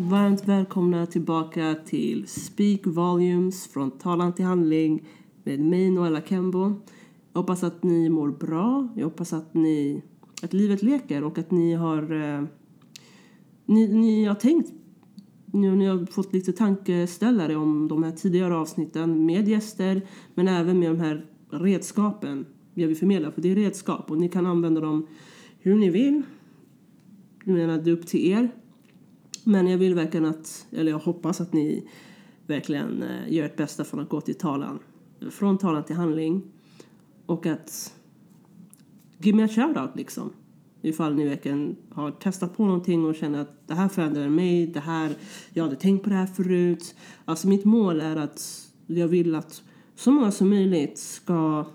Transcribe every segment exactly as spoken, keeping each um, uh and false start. varmt välkomna tillbaka till Speak Volumes, från talan till handling, med mig Noella Kembo. Jag hoppas att ni mår bra. Jag hoppas att ni, att livet leker, och att ni har eh, ni, ni har tänkt ni, ni har fått lite tankeställare om de här tidigare avsnitten med gäster, men även med de här redskapen jag vill förmedla, för det är redskap och ni kan använda dem hur ni vill. Jag menar, det är upp till er. Men jag vill verkligen att, eller jag hoppas att ni verkligen gör ert bästa för att gå till talan. Från talan till handling. Och att give me a shoutout liksom. Ifall ni verkligen har testat på någonting och känner att det här förändrar mig. Det här, jag hade tänkt på det här förut. Alltså mitt mål är att jag vill att så många som möjligt ska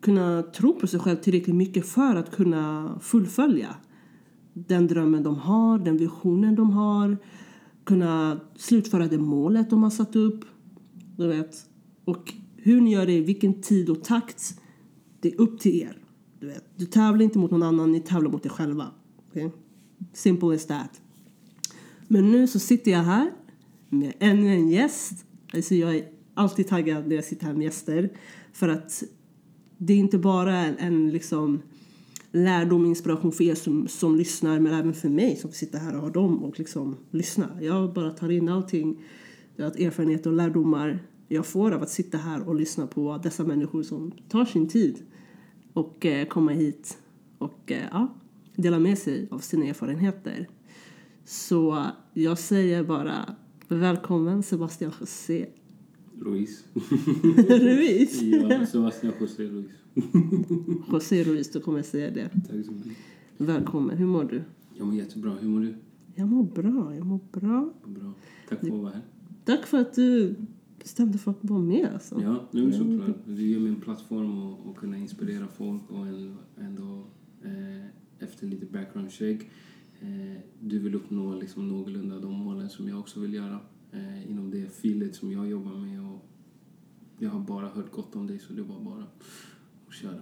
kunna tro på sig själv tillräckligt mycket för att kunna fullfölja den drömmen de har, den visionen de har, kunna slutföra det målet de har satt upp, du vet. Och hur ni gör det, vilken tid och takt, det är upp till er, du vet. Du tävlar inte mot någon annan, ni tävlar mot er själva. Okay? Simple as that. Men nu så sitter jag här med ännu en gäst. Alltså jag är alltid taggad när jag sitter här med gäster, för att det är inte bara en, en liksom lärdom och inspiration för er som, som lyssnar, men även för mig som sitter här och har dem och liksom lyssnar. Jag bara tar in allting, att erfarenhet och lärdomar jag får av att sitta här och lyssna på dessa människor som tar sin tid och eh, komma hit och eh, ja, dela med sig av sina erfarenheter. Så jag säger bara välkommen Sebastian José Luis. Luis? Ja, Sebastian José Luis. José Luis, då kommer jag säga det. Tack så mycket. Välkommen, hur mår du? Jag mår jättebra, hur mår du? Jag mår bra, jag mår bra. bra. Tack för att vara här. Tack för att du bestämde för att vara med. Alltså. Ja, det är såklart. Du ger mig en plattform och, och kunna inspirera folk och ändå eh, efter lite background check. Eh, du vill uppnå liksom någorlunda de målen som jag också vill göra. Inom det filet som jag jobbar med, och jag har bara hört gott om dig, så det var bara att köra.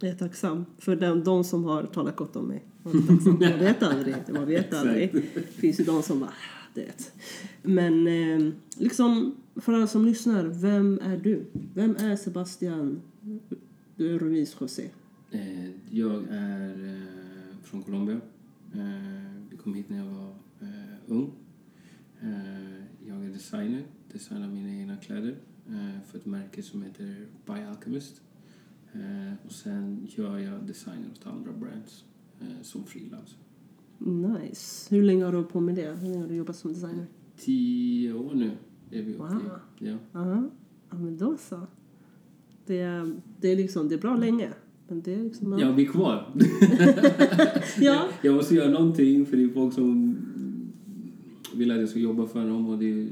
Jag är tacksam för de, de som har talat gott om mig. Jag är tacksam. Man vet aldrig, man vet aldrig. Det finns ju de som bara, det. Men eh, liksom för alla som lyssnar, vem är du? Vem är Sebastian Ruiz José? Eh, jag är eh, från Colombia. Eh, vi kom hit när jag var eh, ung. Eh, Jag är designer, designar mina egna kläder eh, för ett märke som heter By Alchemist. Eh, och sen gör jag designer åt andra brands eh, som freelance. Nice. Hur länge har du på med det? Hur länge har du jobbat som designer? Tio år nu är vi. Wow. Okej. Ja. Uh-huh. Ja, men då så. Det är, det är liksom, det är bra länge. Men det är liksom... Jag blir kvar. Ja. Jag måste göra någonting, för det är folk som... vill att jag ska jobba för dem, och det är,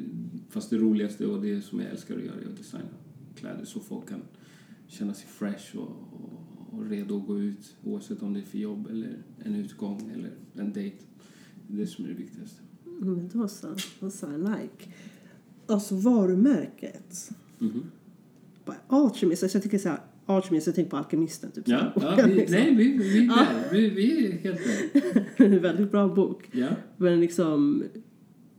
fast det roligaste och det som jag älskar att göra är att designa kläder så folk kan känna sig fresh och, och, och redo att gå ut, oavsett om det är för jobb eller en utgång eller en dejt. Det är det som är det viktigaste. Men det var så, var så like. Alltså varumärket. Mm-hmm. Bara Alchemist, alltså jag tycker så här, Alchemist, jag tänker på alkemisten typ. Ja, ja vi, liksom. Nej, vi, vi, ja. vi, vi är helt där. Det är en väldigt bra bok. Ja. Men liksom...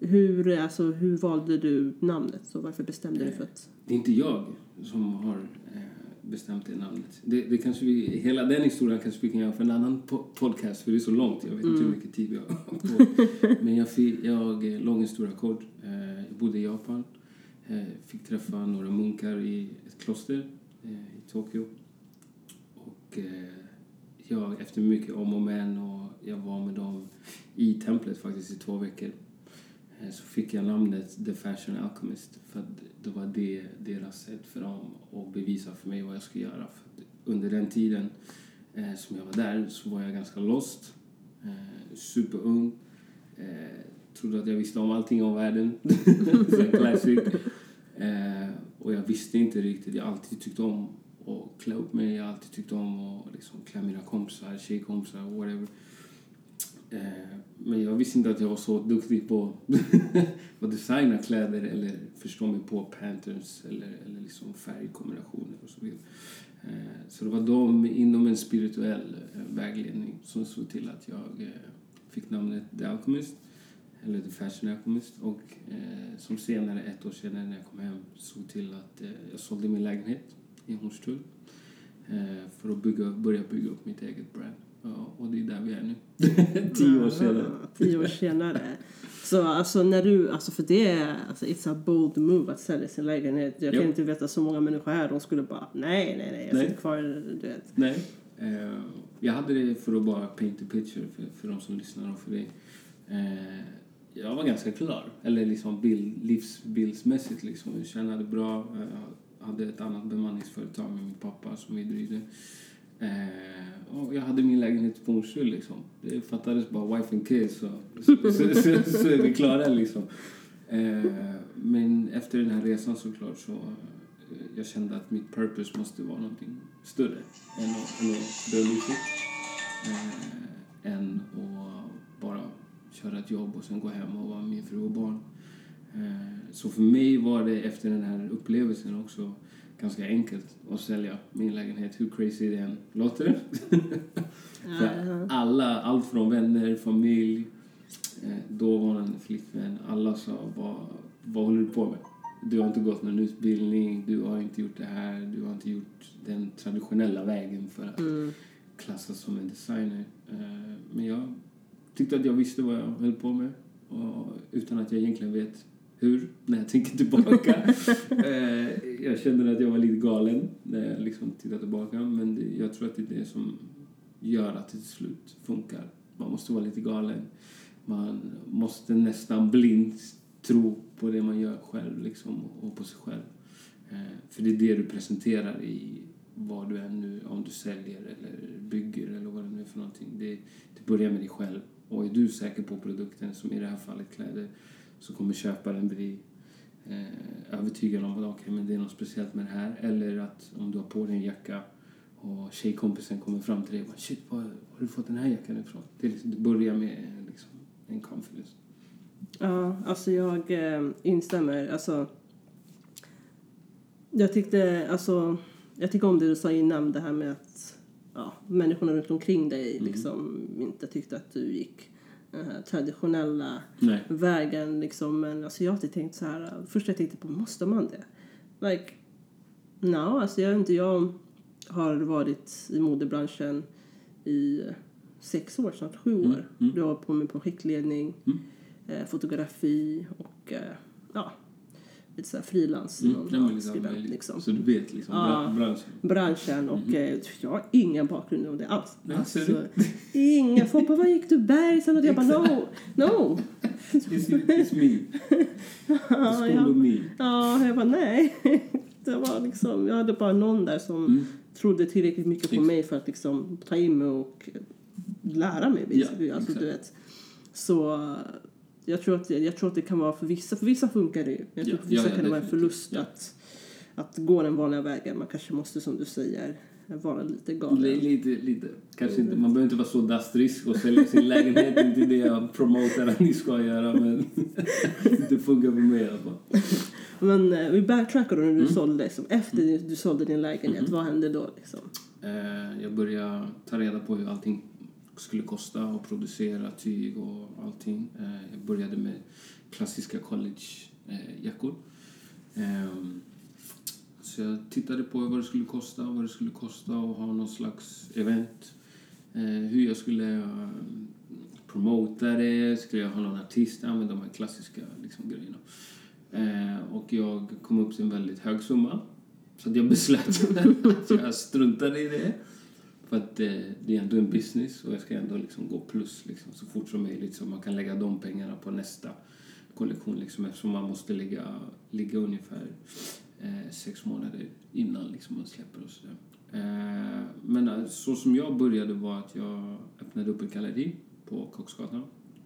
Hur, alltså, hur valde du namnet? Så varför bestämde eh, du för att... Det är inte jag som har eh, bestämt det namnet. Det, det kanske vi, hela den historien kanske vi kan göra för en annan po- podcast. För det är så långt. Jag vet mm. inte hur mycket tid vi har på. Men jag fick, jag, lång historia kort. Eh, jag bodde i Japan. Eh, fick träffa några munkar i ett kloster eh, i Tokyo. Och... Eh, jag, efter mycket om och men. Och jag var med dem i templet faktiskt i två veckor. Så fick jag namnet The Fashion Alchemist, för att det var det, deras sätt för dem att bevisa för mig vad jag skulle göra. För under den tiden eh, som jag var där så var jag ganska lost, eh, superung, eh, trodde att jag visste om allting om världen, så classic. Eh, och jag visste inte riktigt, jag alltid tyckte om att klä upp mig, jag alltid tyckte om att liksom klä mina kompisar, tjejkompisar, whatever. Men jag visste inte att jag var så duktig på att designa kläder eller förstå mig på patterns eller, eller liksom färgkombinationer och så vidare. Så det var de inom en spirituell vägledning som såg till att jag fick namnet The Alchemist. eller lite fashion alchemist, och eh, som senare ett år senare när jag kom hem såg till att eh, jag sålde min lägenhet i Hornstull eh, för att bygga, börja bygga upp mitt eget brand. Ja, och det är där vi är nu. Tio år senare. Tio år senare. Så alltså när du, alltså för det är, alltså it's a bold move att sälja sin lägenhet. Jag kan jo. inte veta så många människor här, de skulle bara, nej, nej, nej, jag sitter kvar, du vet. Nej. Eh, jag hade det för att bara paint the picture för, för de som lyssnar och för dig. Eh, jag var ganska klar, eller liksom bild, livsbildsmässigt liksom. Jag tjänade bra, jag hade ett annat bemanningsföretag med min pappa som vi drivde. Eh, och jag hade min lägenhet på Hornstull liksom. Det fattades bara wife and kids, så, så, så, så, så är vi klara liksom. Eh, men efter den här resan såklart så eh, jag kände att mitt purpose måste vara någonting större än att, eller, började, eh, än att bara köra ett jobb och sen gå hem och vara min fru och barn. Eh, så för mig var det efter den här upplevelsen också ganska enkelt att sälja min lägenhet, hur crazy det än låter. För alla, allt från vänner, familj, dåvarande flickvän, alla sa, vad, vad håller du på med? Du har inte gått någon utbildning, du har inte gjort det här, du har inte gjort den traditionella vägen för att mm. klassas som en designer. Men jag tyckte att jag visste vad jag höll på med, och utan att jag egentligen vet hur, när jag tänker tillbaka. eh, jag kände att jag var lite galen när jag liksom tittade tillbaka. Men det, jag tror att det är det som gör att det till slut funkar. Man måste vara lite galen. Man måste nästan blind tro på det man gör själv liksom, och på sig själv. Eh, för det är det du presenterar i vad du är nu, om du säljer eller bygger eller vad det nu är för någonting. Det, det börjar med dig själv. Och är du säker på produkten, som i det här fallet kläder, så kommer köparen bli eh, övertygad om att okay, men det är något speciellt med det här. Eller att om du har på dig en jacka och tjejkompisen kommer fram till dig och bara, shit, var, var har du fått den här jackan ifrån? Det, liksom, det börjar med liksom, en confidence. Ja, alltså jag eh, instämmer. Alltså, jag tyckte, alltså, jag tycker om det du sa innan, det här med att ja, människorna runt omkring dig mm. liksom, inte tyckte att du gick traditionella Nej. vägen liksom, men alltså jag har alltid tänkt så här, först jag tänkte på, måste man det? Like, no, alltså jag inte, jag har varit i modebranschen i sex år, snart sju år. Mm. Mm. Jag har på med projektledning, mm. eh, fotografi och eh, ja, lite så här frilans mm. någon skribent liksom. Så du vet liksom ja, branschen. branschen och mm-hmm. eh, jag har ingen bakgrund om det alls. Nej, alltså, ingen Foppa, vad gick du berg sen? Och jag bara no, no. It's, it's me. ja, jag, me. Ja, jag bara nej. Det var liksom, jag hade bara någon där som mm. trodde tillräckligt mycket på mig för att liksom ta in mig och lära mig. Ja, alltså, du vet. Så... Jag tror, att, jag tror att det kan vara för vissa. För vissa funkar det ju. Jag tror ja, att vissa ja, ja, kan det vara en förlust ja. att, att gå den vanliga vägen. Man kanske måste, som du säger, vara lite galen. L- lite, lite. Kanske inte, man behöver inte vara så dastrisk och sälja sin lägenhet. Det är inte det jag promotar att ni ska göra. Men det funkar för mig i alla fall. Men vi backtrackar då när du mm. sålde. Liksom, efter mm. du sålde din lägenhet, mm. vad hände då? Liksom? Eh, jag började ta reda på hur allting skulle kosta och producera tyg och allting. Eh, jag började med klassiska collegejackor. Eh, eh, så jag tittade på vad det skulle kosta vad det skulle kosta och ha någon slags event. Eh, hur jag skulle eh, promota det. Skulle jag ha någon artist, använda de här klassiska liksom, grejerna. Eh, och jag kom upp till en väldigt hög summa. Så att jag beslöt att jag struntade i det. För att eh, det är ändå en business och jag ska ändå liksom gå plus liksom, så fort som möjligt så man kan lägga de pengarna på nästa kollektion. Liksom, eftersom man måste ligga, ligga ungefär eh, sex månader innan liksom, man släpper och sådär. Eh, men så som jag började var att jag öppnade upp en galleri på Koksgatan.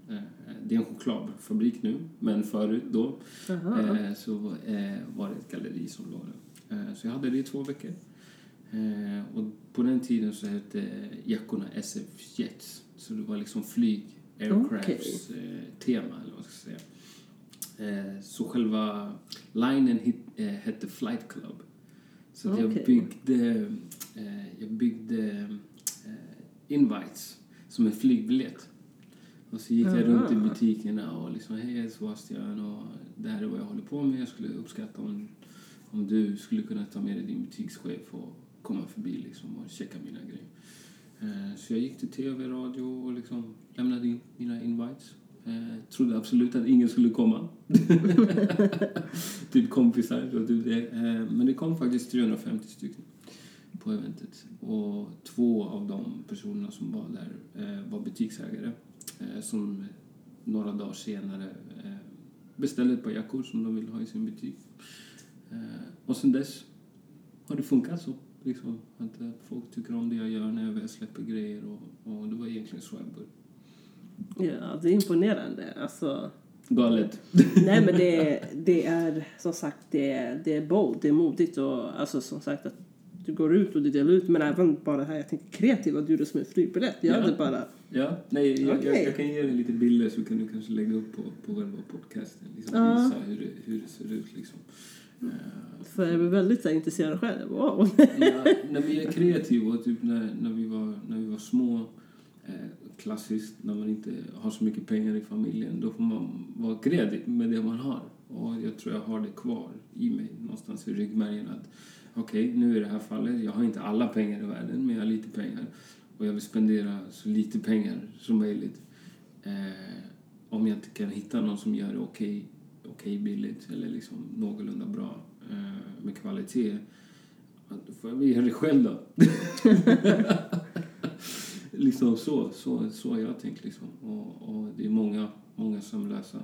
Eh, det är en chokladfabrik nu, men förut då eh, så eh, var det ett galleri som låg där. Eh, så jag hade det i två veckor. Eh, och på den tiden så hette jackorna S F Jets. Så det var liksom flyg, aircrafts, okay. eh, tema eller vad ska jag säga. Eh, så själva linen hit, eh, hette Flight Club. Så okay. jag byggde, eh, jag byggde eh, invites som en flygbiljett. Och så gick jag mm. runt i butikerna och liksom, hej Sebastian, och det här är vad jag håller på med. Jag skulle uppskatta om, om du skulle kunna ta med dig din butikschef och komma förbi liksom, och checka mina grejer. Eh, så jag gick till tv, radio och liksom lämnade in mina invites. Eh, trodde absolut att ingen skulle komma. Typ kompisar och typ det. Eh, men det kom faktiskt trehundrafemtio stycken på eventet. Och två av de personerna som var där eh, var butiksägare. Eh, som några dagar senare eh, beställde ett par jackor som de ville ha i sin butik. Eh, och sen dess har det funkat så. Liksom, att eh, folk tycker om det jag gör när jag släpper grejer. Och, och det var egentligen så jag började. Ja, det är imponerande. Alltså, galet. Nej, men det, det är som sagt, det är, det är bold, det är modigt. Och, alltså, som sagt, att du går ut och du delar ut. Men även bara här, jag tänker kreativ, att du är som en flygberätt. Jag hade ja. bara... Ja, nej, jag, okay. jag, jag kan ge dig lite bilder så kan du kanske lägga upp på, på själva podcasten. Liksom, ja. Visa hur det, hur det ser ut, liksom. Mm. Uh, För jag är väldigt så här, intresserad själv. Wow. Ja, när vi är kreativa, typ när, när, vi var, när vi var små... klassiskt, när man inte har så mycket pengar i familjen, då får man vara kreativ med det man har, och jag tror jag har det kvar i mig någonstans i ryggmärgen, att okej, okay, nu i det här fallet, jag har inte alla pengar i världen, men jag har lite pengar och jag vill spendera så lite pengar som möjligt, eh, om jag inte kan hitta någon som gör det okej okay, okay billigt eller liksom någorlunda bra eh, med kvalitet, då får jag göra det själv då. Liksom så, så, så jag tänkt liksom. Och, och det är många, många sömnlösa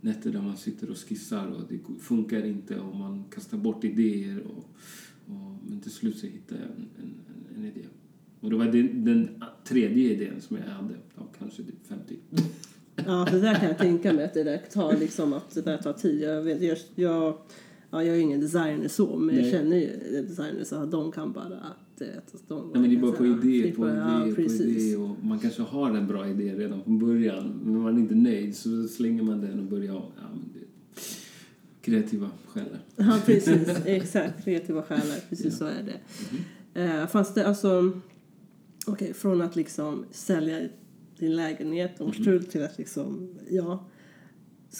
nätter där man sitter och skissar och det funkar inte och man kastar bort idéer och, och men till slut så hittar jag en, en, en idé. Och det var den, den tredje idén som jag hade av kanske femtio. Ja, det där kan jag tänka mig att det där tar liksom, att det där tar tid. Jag vet, jag, jag, ja, jag är ingen designer så, men Nej. jag känner ju designer så att de kan bara... Nej, men det är bara på idé, på idé, på idé, och man kanske har en bra idé redan från början, men man är inte nöjd, så slänger man den och börjar av. Ja, men det... kreativa själar. Ja, precis, exakt, kreativa själar, precis, ja. Så är det. Mm-hmm. Uh, fanns det alltså, okej, okay, från att liksom sälja din lägenhet och mm-hmm. till att liksom, ja,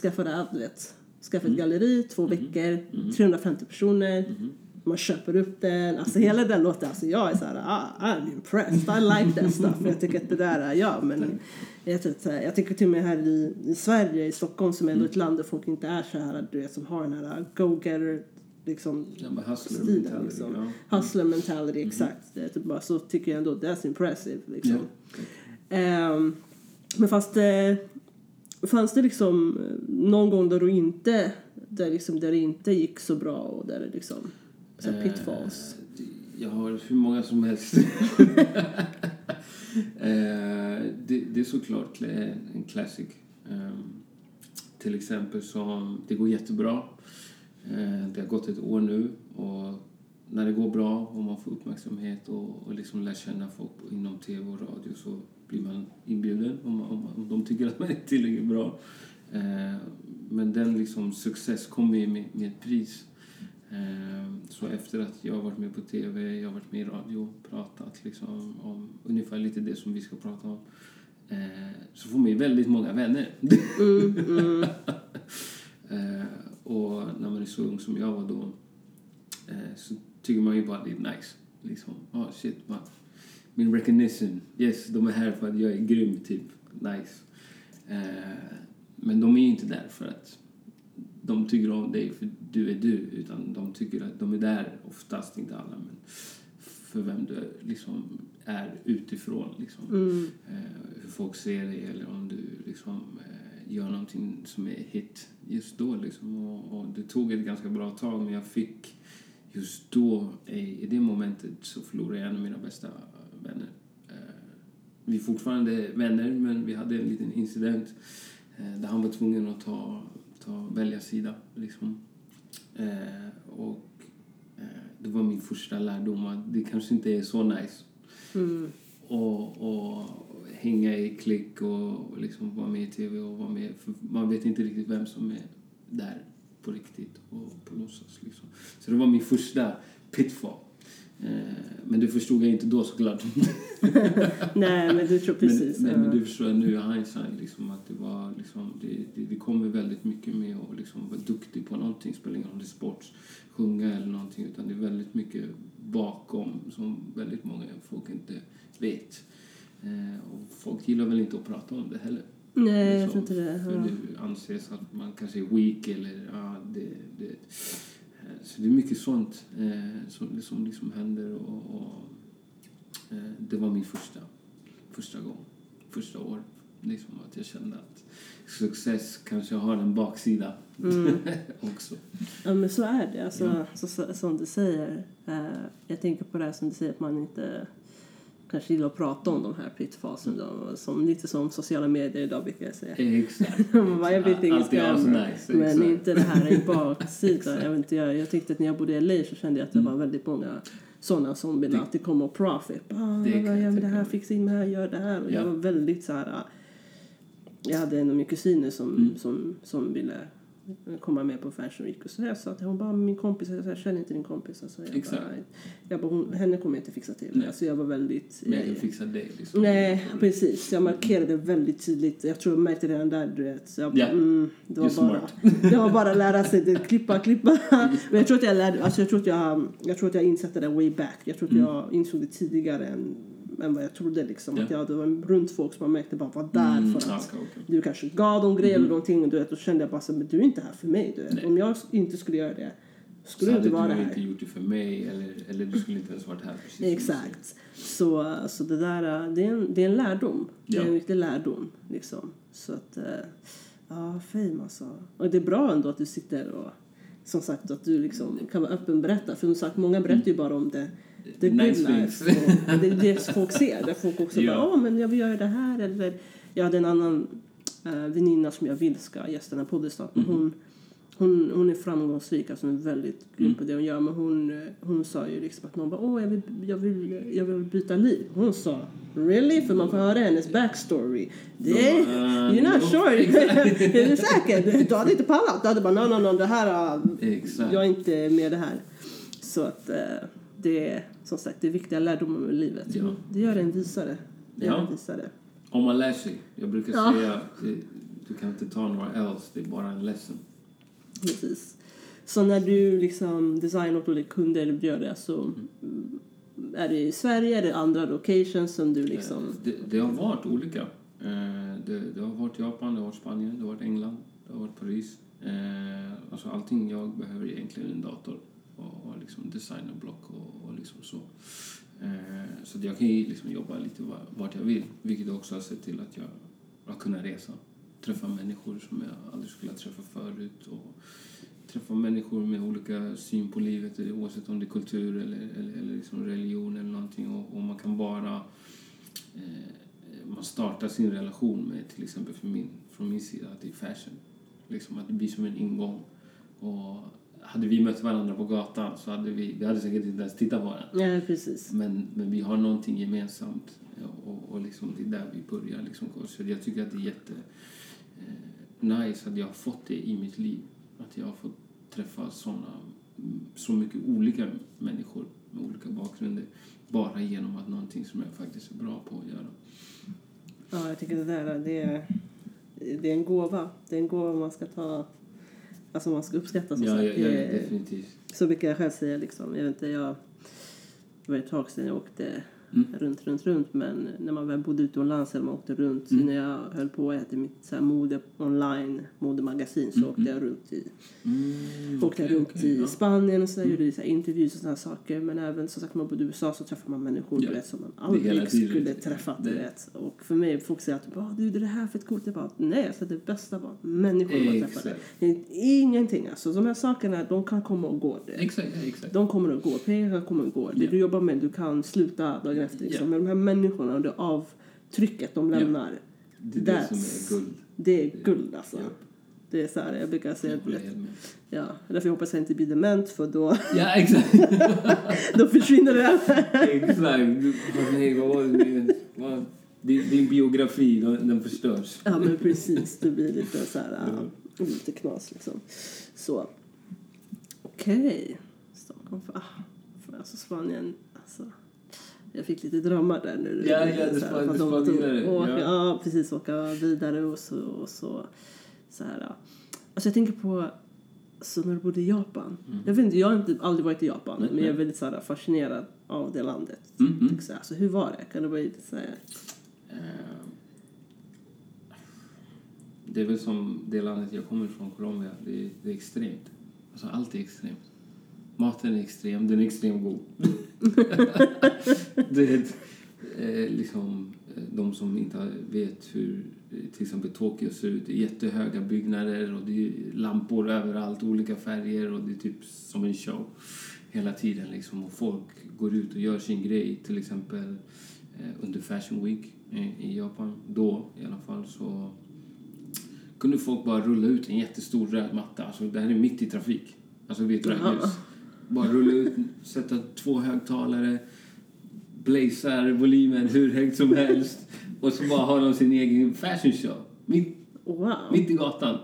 skaffa det outlet, skaffa mm-hmm. ett galleri, två mm-hmm. veckor, mm-hmm. trehundrafemtio personer, mm-hmm. man köper upp den, alltså hela den låten, alltså jag är så här, ah, I'm impressed, I like that stuff. Jag tycker att det där är, ja, men jag tycker, jag tycker till och med här i, i Sverige, i Stockholm, som är mm. ett land där folk inte är så här, du vet, som har den här go-getter liksom, ja, hustler stilen, mentality, liksom. Ja. Hustler mentality, mm. exakt, det, typ bara, så tycker jag ändå, that's impressive liksom. Yeah. Um, men fast eh, fanns det liksom någon gång där du inte där liksom, där det inte gick så bra och där det liksom pitfalls. Jag har hur många som helst. det, det är såklart en classic. Till exempel som det går jättebra. Det har gått ett år nu, och när det går bra och man får uppmärksamhet och, och liksom lär känna folk inom tv och radio, så blir man inbjuden om, om, om de tycker att man är tillräckligt bra. Men den liksom success kommer ju med, med ett pris. Så efter att jag har varit med på tv, jag har varit med i radio och pratat liksom om ungefär lite det som vi ska prata om, så får man väldigt många vänner. Mm, mm. Och när man är så ung som jag var då, så tycker man ju bara det är nice liksom. Oh shit, man. Min recognition, yes, de är här för att jag är grym, typ, nice. Men de är ju inte där för att de tycker om dig för du är du, utan de tycker att de är där, oftast inte alla, men för vem du liksom är utifrån liksom. Mm. Eh, hur folk ser dig, eller om du liksom eh, gör någonting som är hit just då liksom. Och, och det tog ett ganska bra tag, men jag fick just då i, i det momentet så förlorade jag en av mina bästa vänner. Eh, vi är fortfarande vänner, men vi hade en liten incident eh, där han var tvungen att ta Ta, välja sida liksom. eh, och eh, det var min första lärdom att det kanske inte är så nice mm. och, och hänga i klick och, och liksom vara med i tv och vara med, för man vet inte riktigt vem som är där på riktigt och på låtsas liksom. Så det var min första pitfall Men du förstod jag inte då såklart. Nej, men du tror precis. Men, ja. men, men du förstår nu i hindsight liksom, att det var liksom, det, det, det kommer väldigt mycket med att liksom vara duktig på någonting. Spelar ingen roll om det är sport, sjunga eller någonting, utan det är väldigt mycket bakom som väldigt många folk inte vet. Eh, och folk gillar väl inte att prata om det heller. Nej, jag tror inte det. För det anses att man kanske är weak eller ja, det... det så det är mycket sånt eh, som, som liksom händer och, och eh, det var min första första gång, första år liksom att jag kände att success kanske har en baksida mm. också. Ja, men så är det alltså, ja. så, så, som du säger eh, jag tänker på det här som du säger att man inte kanske gillar att prata om de här pryttfasen då, som lite som sociala medier idag brukar jag säga. Exakt. bara, jag vet inget skam, nice. Men exakt. Inte det här i baksidan. jag, vet inte, jag, jag tyckte att när jag bodde i L A så kände jag att det mm. var väldigt många sådana som ville att det kommer att profit. Ah, det bara, jag det här, fix in mig här, gör det här. Och ja. Jag var väldigt så här. Jag hade en av mina kusiner som, mm. som, som ville komma med på Fashion Week och så jag sa att hon bara min kompis jag, sa, jag känner inte din kompis alltså jag bara, jag bara hon, henne kommer jag inte fixa till så alltså jag var väldigt men jag kan fixa dig liksom. Nej precis jag markerade väldigt tydligt jag tror jag märkte redan där du vet så jag bara, yeah. mm, det var You're bara det var bara lära sig det, klippa klippa men jag tror att jag lärde, alltså jag tror att jag jag tror att jag insatte det way back jag tror att mm. jag insåg det tidigare än men vad jag trodde liksom yeah. att jag det var runt folk som man märkte bara var där mm, för att okay, okay. du kanske gav dem grejer mm. eller någonting och du vet då kände jag bara så men du är inte här för mig du vet. Nej. Om jag inte skulle göra det skulle så du inte vara du här. Inte gjort det för mig eller eller du skulle inte ens varit här precis. Exakt. Så så det där det är en, det är en lärdom. Ja. Det är en riktig lärdom liksom. Så att ja, fame alltså. Och det är bra ändå att du sitter och som sagt att du liksom kan vara öppen berätta för som sagt många berättar ju bara om det det nice things. Och det, det folk ser. Det folk också ja. Bara, ja men jag vill göra det här. Eller jag hade en annan äh, väninna som jag vill ska gästerna på det mm. hon, hon, hon är framgångsrik. Alltså hon är väldigt grym på det hon gör. Men hon, hon sa ju liksom att någon bara, åh jag vill, jag, vill, jag vill byta liv. Hon sa, really? För man får höra hennes backstory. Det är, you're not sure. Är du säker? Du hade inte pallat. Du hade bara, no, no, no, det här jag är inte med det här. Så att... Äh, det är som sagt det är viktiga lärdomar i livet. Ja. Det gör en visare. Det gör ja. En visare. Om man lär sig. Jag brukar ja. Säga att det, du kan inte ta några else. Det är bara en lesson. Precis. Så när du liksom designar åt kunder eller gör det så mm. är det i Sverige eller andra locations som du liksom... Det, det har varit olika. Det, det har varit Japan, det har varit Spanien, det har varit England, det har varit Paris. Alltså allting jag behöver egentligen en dator. Och liksom designerblock och, och liksom så. Eh, så jag kan ju liksom jobba lite vart jag vill. Vilket också har sett till att jag har kunnat resa. Träffa människor som jag aldrig skulle träffa förut. Och träffa människor med olika syn på livet. Oavsett om det är kultur eller, eller, eller liksom religion eller någonting. Och, och man kan bara... Eh, man startar sin relation med till exempel för min, från min sida att det är fashion. Liksom att det blir som en ingång. Och... Hade vi mött varandra på gatan så hade vi, vi hade säkert inte ens tittat på varandra. Ja, precis. Men, men vi har någonting gemensamt och, och liksom det är där vi börjar. Liksom. Så jag tycker att det är jätte eh, nice att jag har fått det i mitt liv. Att jag har fått träffa såna, så mycket olika människor med olika bakgrunder. Bara genom att någonting som jag faktiskt är bra på att göra. Ja, jag tycker det där det är, det är en gåva. Det är en gåva man ska ta... Alltså man ska uppskatta som ja, sagt. Ja, ja, definitivt. Så mycket jag själv säger liksom. Jag vet inte, jag var ett tag sedan jag åkte mm. runt, runt, runt. Men när man väl bodde utomlands eller man åkte runt. Mm. När jag höll på och äta mitt så här, mode online, modemagasin så mm. åkte jag runt i, mm, åkte okay, runt okay, i ja. Spanien och så där. Mm. Gjorde så här, intervjuer och sådana saker. Men även som sagt man bodde i U S A så träffar man människor ja. Vet, som man aldrig skulle träffa. Ja. Vet. Och för mig, folk säger att ah, du, det här för ett coolt. Jag bara, nej, alltså, det bästa var människor man träffade. Ingenting alltså. De här sakerna, de kan komma och gå. Det. Exakt, exakt. De kommer att gå, pengar kommer att gå. Det ja. Du jobbar med, du kan sluta dagen efter. Liksom. Yeah. Men de här människorna och det avtrycket de lämnar. Yeah. Det är det som är guld. Det är guld alltså. Yeah. Det är så här, jag brukar säga. Jag ja, därför jag hoppas att jag inte blir dement för då... Ja, exakt. då försvinner det. Exakt. Din, din biografi, den förstörs. ja, men precis. Det blir lite så här, ja. Lite knas liksom. Så. Okej. Okay. Stockholm för... Alltså Spanien Så. Jag fick lite drömmar där nu. Ja, ja, det spann, att de tog, åka, ja. ja, precis, åka vidare och så, och så, så här. Ja. Alltså jag tänker på så när du bodde i Japan. Mm. Jag vet inte, jag har inte, aldrig varit i Japan, mm. men jag är väldigt så här, fascinerad av det landet. Mm. Så alltså, hur var det? Kan du bara lite så här... Det är väl som det landet jag kommer från, Colombia. Det är, det är extremt. Alltså allt är extremt. Maten är extrem, den är extremt god. Det är liksom de som inte vet hur till exempel Tokyo ser ut. Det är jättehöga byggnader och det är lampor överallt, olika färger och det är typ som en show hela tiden liksom. Och folk går ut och gör sin grej, till exempel under Fashion Week i Japan, då i alla fall, så kunde folk bara rulla ut en jättestor röd matta. Alltså det här är mitt i trafik. Alltså vid ett rödljus. Bara rulla ut, sätta två högtalare, blazar, volymen hur högt som helst. Och så bara har de sin egen fashion show. Mitt, wow. mitt i gatan.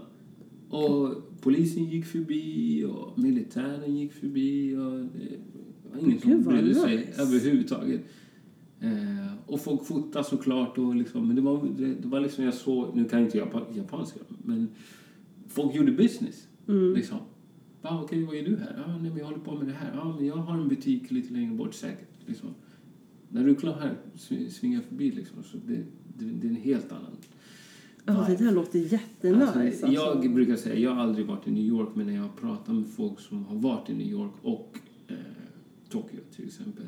Och polisen gick förbi och militären gick förbi. Och det var ingen som brydde sig överhuvudtaget. Eh, och folk fotar såklart och liksom, men det var, det, det var liksom jag såg, nu kan jag inte japan, japanska, men folk gjorde business mm. liksom, bara okej, okay, vad är du här? Ah, nej, men jag håller på med det här. Ah, men jag har en butik lite längre bort säkert liksom. När du är klar här svingar förbi liksom, så det, det, det är en helt annan. Ja, det där låter jättenice. Alltså, jag brukar säga, jag har aldrig varit i New York, men när jag pratar med folk som har varit i New York och eh, Tokyo till exempel,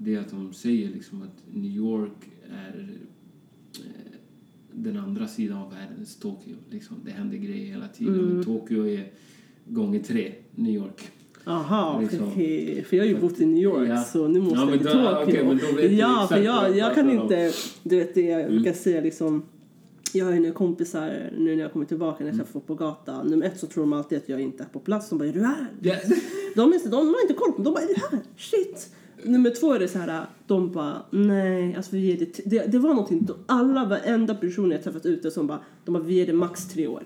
det är att de säger liksom att New York är eh, den andra sidan av världens Tokyo. Liksom. Det händer grejer hela tiden. Mm. Men Tokyo är gånger tre New York. Aha, liksom. Okej. För jag har ju bott i New York, ja. Så nu måste ja, jag till Tokyo. Okay, men ja, för jag, jag kan inte... Du vet, det jag brukar mm. säga liksom... Jag har ju några kompisar nu när jag kommer tillbaka, när jag får på gatan. Nummer ett så tror de alltid att jag inte är på plats. De bara, är du här? Yes. De, de, de har inte koll på mig. De bara, är du här? Shit! Nummer två är det så här, de bara, nej, alltså vi är det, t- det, det var någonting, då alla, varenda person jag träffat ute som bara, de bara, vi är det max tre år.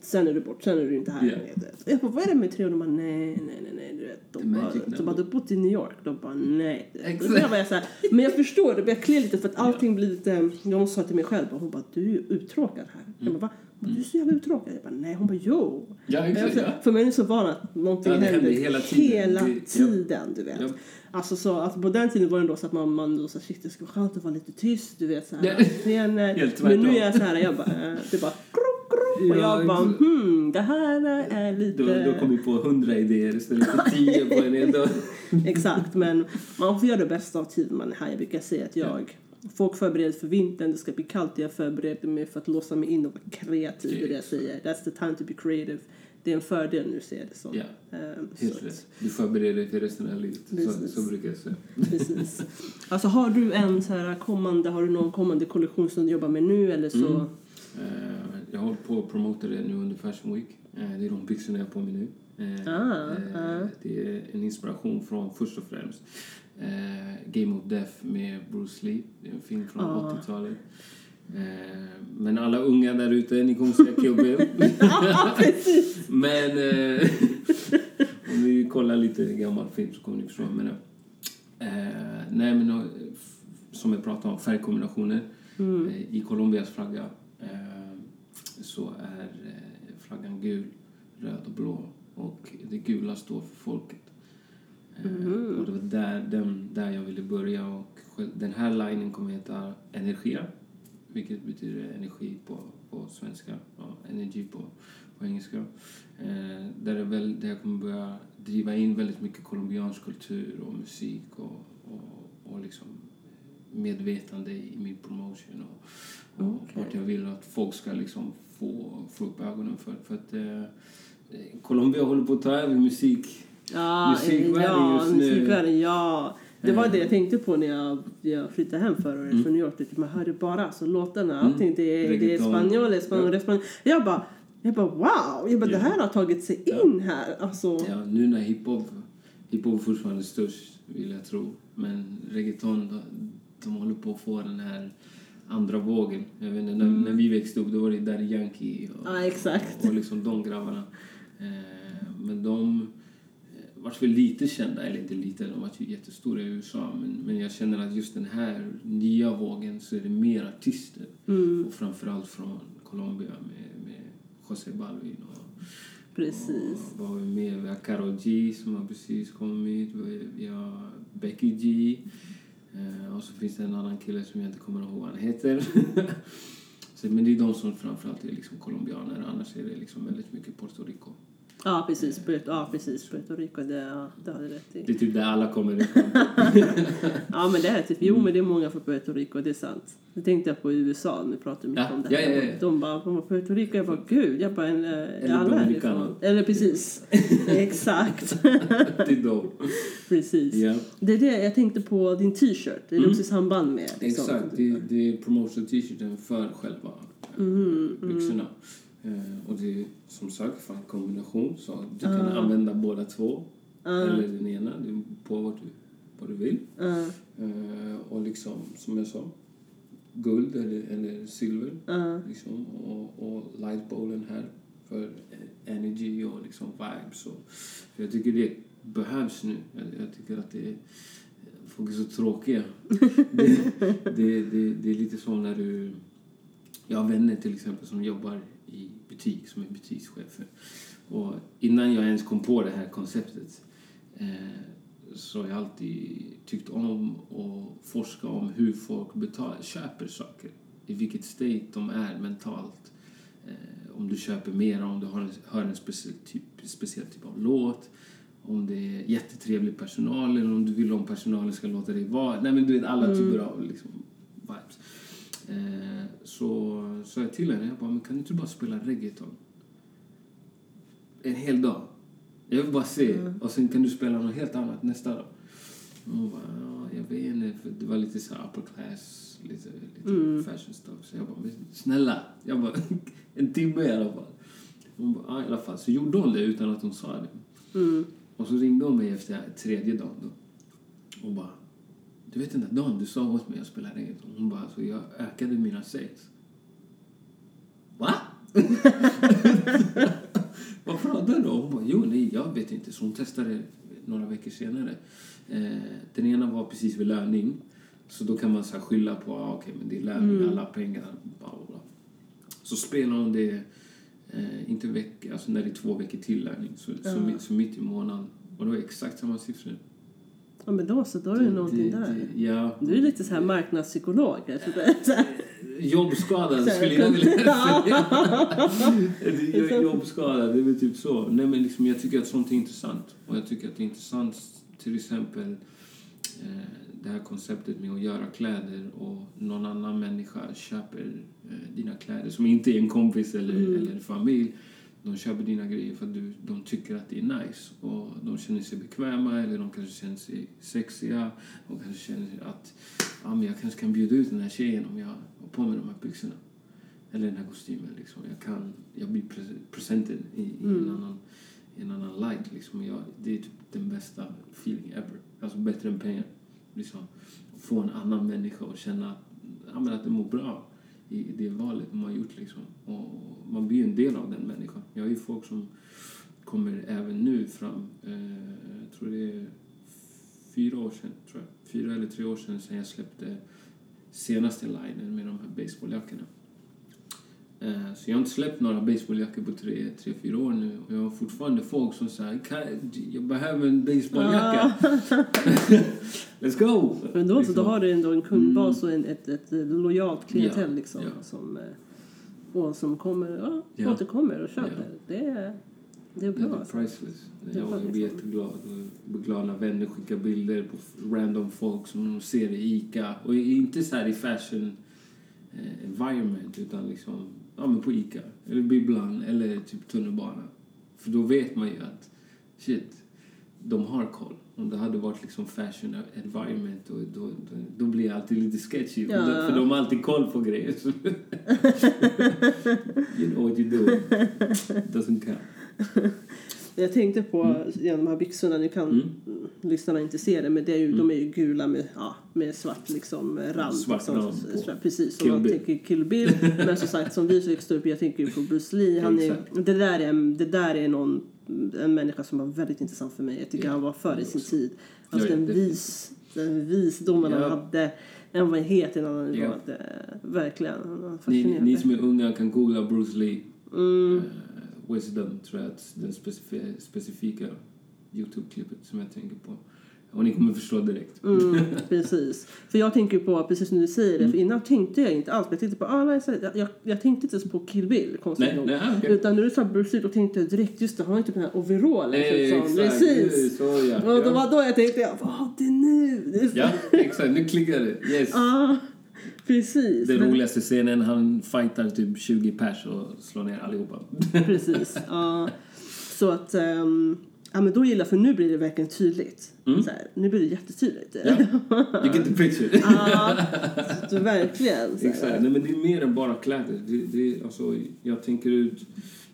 Sen är du bort, sen är du inte här. Yeah. Jag bara, vad är det med tre år? De bara, nej, nej, nej, nej, du vet. De bara, de bara, du har bott i New York. De bara, nej. Exactly. Jag bara, jag så här, men jag förstår det, jag kliar lite för att allting blir lite, jag sa till mig själv, hon bara, du är ju uttråkad här. Mm. Jag bara, va? Mm. Du är så jävla uttråkad. Jag bara, nej. Hon bara, jo. Ja, exakt, ja. För mig är så van att någonting ja, händer hela tiden. Hela det, tiden, du vet. Ja. Alltså så, alltså, på den tiden var det ändå så att man, man då sa, shit, det skulle vara skönt att vara lite tyst, du vet. Så här, ja. Men nu är jag så här, jag bara, äh, det bara, krok, krok. Och jag ja, bara, hmm, det här är lite... Då, då kom vi på hundra idéer istället för tio på en hel dag. Exakt, men man får göra det bästa av tiden man är här. Jag brukar säga att jag... Ja. Folk förbereds för vintern, det ska bli kallt. Jag förbereder mig för att låsa mig in och vara kreativ, okay. Det jag säger. That's the time to be creative. Det är en fördel nu, ser jag det som. Yeah. Um, Helt så rätt. Du förbereder dig för resten av livet. Så, så brukar jag säga. Precis. Alltså har du en så här kommande, har du någon kommande kollektion som du jobbar med nu eller så? Mm. Uh, jag håller på att promota det nu under Fashion Week. Uh, det är de byxorna jag har på mig nu. Uh, ah, uh. Uh, det är en inspiration från först och främst. Uh, Game of Death med Bruce Lee. Det är en film från ah. åttiotalet. Uh, men alla unga där ute, ni kommer säkert jobba. Men uh, om vi kollar lite gammal film så kommer ni förstå. Men, uh, nej, men uh, f- som jag pratade om, färgkombinationer. Mm. Uh, I Colombias flagga uh, så är uh, flaggan gul, röd och blå. Och det gula står för folket. Mm-hmm. Och det var där, den, där jag ville börja. Och den här linen kommer att heta Energia, vilket betyder energi på, på svenska och energi på, på engelska. Eh, där, är väl, där jag kommer börja driva in väldigt mycket colombiansk kultur och musik och, och, och liksom medvetande i min promotion och, och okay. Vart jag vill att folk ska liksom få, få upp ögonen för, för att eh, Colombia håller på att ta över musik. Ja, musikvärlden just nu. Musikvärlden, ja. Det var det jag tänkte på när jag, jag flyttade hem förra året mm. från New York. Man hörde bara alltså, låtarna, allting. Det är, mm. det är spanjol, det är spanjol, det är spanjol. Jag bara, jag bara wow. Jag bara, ja. Det här har tagit sig ja. in här. Alltså. Ja, nu när hiphop, hiphop fortfarande är störst, vill jag tro. Men reggaeton, de, de håller på att få den här andra vågen. Jag vet inte, när, mm. när vi växte upp, då var det där Yankee och, ja, exakt. och, och liksom de grabbarna. Eh, men de... vart väl lite kända, eller inte lite, de var ju jättestora i U S A, men, men jag känner att just den här nya vågen så är det mer artister, mm. och framförallt från Colombia med, med José Balvin och, precis. Och var med, vi har Karol G som har precis kommit, vi har Becky G, och så finns det en annan kille som jag inte kommer ihåg vad han heter. Så, men det är de som framförallt är liksom colombianer, annars är det liksom väldigt mycket Puerto Rico. Ja, precis. Ja, precis. Puerto Rico, det, det har du rätt i. Det är typ där alla kommer ifrån. Ja, men det är typ, jo, men det är många från Puerto Rico, det är sant. Jag tänkte på U S A, nu pratar mycket ja, om det här. Ja, ja, ja. De bara, från Puerto Rico, jag bara, gud, jag bara, en, eller alla härifrån. Eller precis. Exakt. Det är då. Precis. Yeah. Det är det jag tänkte på, din t-shirt, det är mm. också i samband med. Liksom. Exakt, det, det är promotion t-shirten för själva mm, byxorna. Och det är som sagt för en kombination, så du kan uh. använda båda två uh. eller den ena, det är på vad du, vad du vill. Uh. Uh, och liksom som jag sa, guld eller, eller silver uh. liksom, och, och lightbowlen här för energy och liksom vibes. Och, för jag tycker det behövs nu. Jag, jag tycker att det är, folk är så tråkiga. det, det, det, det är lite som när du, jag har vänner till exempel som jobbar i butik, som är butikschefer, och innan jag ens kom på det här konceptet eh, så har jag alltid tyckt om och forska om hur folk betalar, köper saker, i vilket state de är mentalt, eh, om du köper mer, om du har en, hör en speciell typ, speciell typ av låt, om det är jättetrevlig personal eller om du vill om personalen ska låta dig vara, nej men du vet alla typer mm. av liksom, vibes. Eh, så sa jag till henne, jag bara, men kan du inte bara spela reggaeton en hel dag, jag vill bara se, mm. och sen kan du spela något helt annat nästa dag. Hon bara, jag vet inte, för det var lite så upper class, lite, lite mm. fashion stuff, så jag bara, men snälla, jag bara, en timme i alla fall. Hon bara, ah, i alla fall, så gjorde hon det utan att hon sa det. mm. Och så ringde hon mig efter tredje dagen då. Hon bara, du vet inte, Dan, du sa åt mig att spela reggaeton. Hon bara, så jag ökade mina sales. Va? Vad pratar du om? Hon bara, jo, nej, jag vet inte. Så hon testade några veckor senare. Eh, den ena var precis vid löning. Så då kan man så här skylla på, ah, okej, okay, men det är löning, mm. alla pengar. Bla, bla. Så spelar hon det, eh, inte veck, alltså när det är två veckor till löning. Så, ja. så, mitt, så mitt i månaden. Och det var exakt samma siffror. Ja, men då så, då är det, det någonting det, där. Det, ja. Du är lite så här marknadspsykolog. Jobbskadad skulle jag vilja säga. Jobbskadad, det är väl typ så. Nej, men liksom, jag tycker att sånt är intressant. Och jag tycker att det är intressant till exempel eh, det här konceptet med att göra kläder och någon annan människa köper eh, dina kläder som inte är en kompis eller, mm. eller familj. De köper dina grejer för att du, de tycker att det är nice. Och de känner sig bekväma. Eller de kanske känner sig sexiga. De kanske känner att, ja, men jag kanske kan bjuda ut den här tjejen om jag har på mig de här byxorna. Eller den här kostymen. Liksom. Jag, kan, jag blir presented i, i mm. en, annan, en annan light. Liksom. Jag, det är typ den bästa feeling ever. Alltså bättre än pengar. Liksom. Få en annan människa och känna att, ja, men att det mår bra. I det valet man har gjort liksom. Och man blir ju en del av den människan. Jag har ju folk som kommer även nu fram, eh, jag tror det är fyra år sedan tror jag. fyra eller tre år sedan sedan jag släppte senaste linen med de här baseballjackorna, eh, så jag har inte släppt några baseballjackor på tre, tre, fyra år nu, och jag har fortfarande folk som säger, jag behöver en baseballjacka. Let's go! Men då, liksom. Så då har du ändå en kundbas mm. och en, ett, ett lojalt klientell, yeah. liksom, yeah. som, och som kommer, ja, yeah. återkommer och köper. Yeah. Det, är, det är bra. Det är priceless. Det är jag blir liksom. jätteglad. Jag blir glad när vänner skickar bilder på random folk som de ser i Ica. Och inte så här i fashion environment, utan liksom, ja, men på Ica. Eller Bibblan, eller typ tunnelbana. För då vet man ju att, shit, de har koll. Om det hade varit liksom fashion environment, och då, då, då blir jag alltid lite sketchy. Ja. För de har alltid koll på grejer. You know what you do. Doesn't count. Jag tänkte på mm. ja, de här byxorna, ni kan mm. lyssnarna inte se det, men det är ju, mm. de är ju gula med, ja, med svart liksom rand. Svart liksom, rand så, så, precis, som man tänker Kill Bill. Men som sagt, som vi växte upp, jag tänker ju på Bruce Lee. Han är, det, där är, det där är någon, en människa som var väldigt intressant för mig. Jag tycker ja, han var före sin också. tid. Alltså ja, den, vis, den visdomen ja. han hade... En var helt en annan nivå. Ja. Verkligen. Ni, ni som är unga kan googla Bruce Lee. Mm. Uh, wisdom, tror jag att den specif- specifika YouTube-klippet som jag tänker på. Och ni kommer förstå direkt. Mm, precis. För jag tänker på, precis som du säger det, mm. för innan tänkte jag inte alls. Jag tänkte på, ah, nej, jag, jag, jag tänkte inte ens på Kill Bill, konstigt nej, nog. Nej, okay. Utan när du sa Bruce Lee, då tänkte jag direkt, just det, har inte den här overallen. Nej, liksom. Exakt. Precis. Så, ja, och då var då jag tänkte, ja, vad det nu? Ja, exakt. Nu klickar det. Yes. Ah, precis. Den men... roligaste scenen, han fightar typ tjugo pers och slår ner allihopa. Precis. Ah. Så att... Um... Ja, men då gillar, för nu blir det verkligen tydligt. Mm. Så här, nu blir det jättetydligt. Ja. You get the picture. Ja, så, verkligen. Så exakt. Nej, men det är mer än bara kläder. Det, det, alltså, jag tänker ut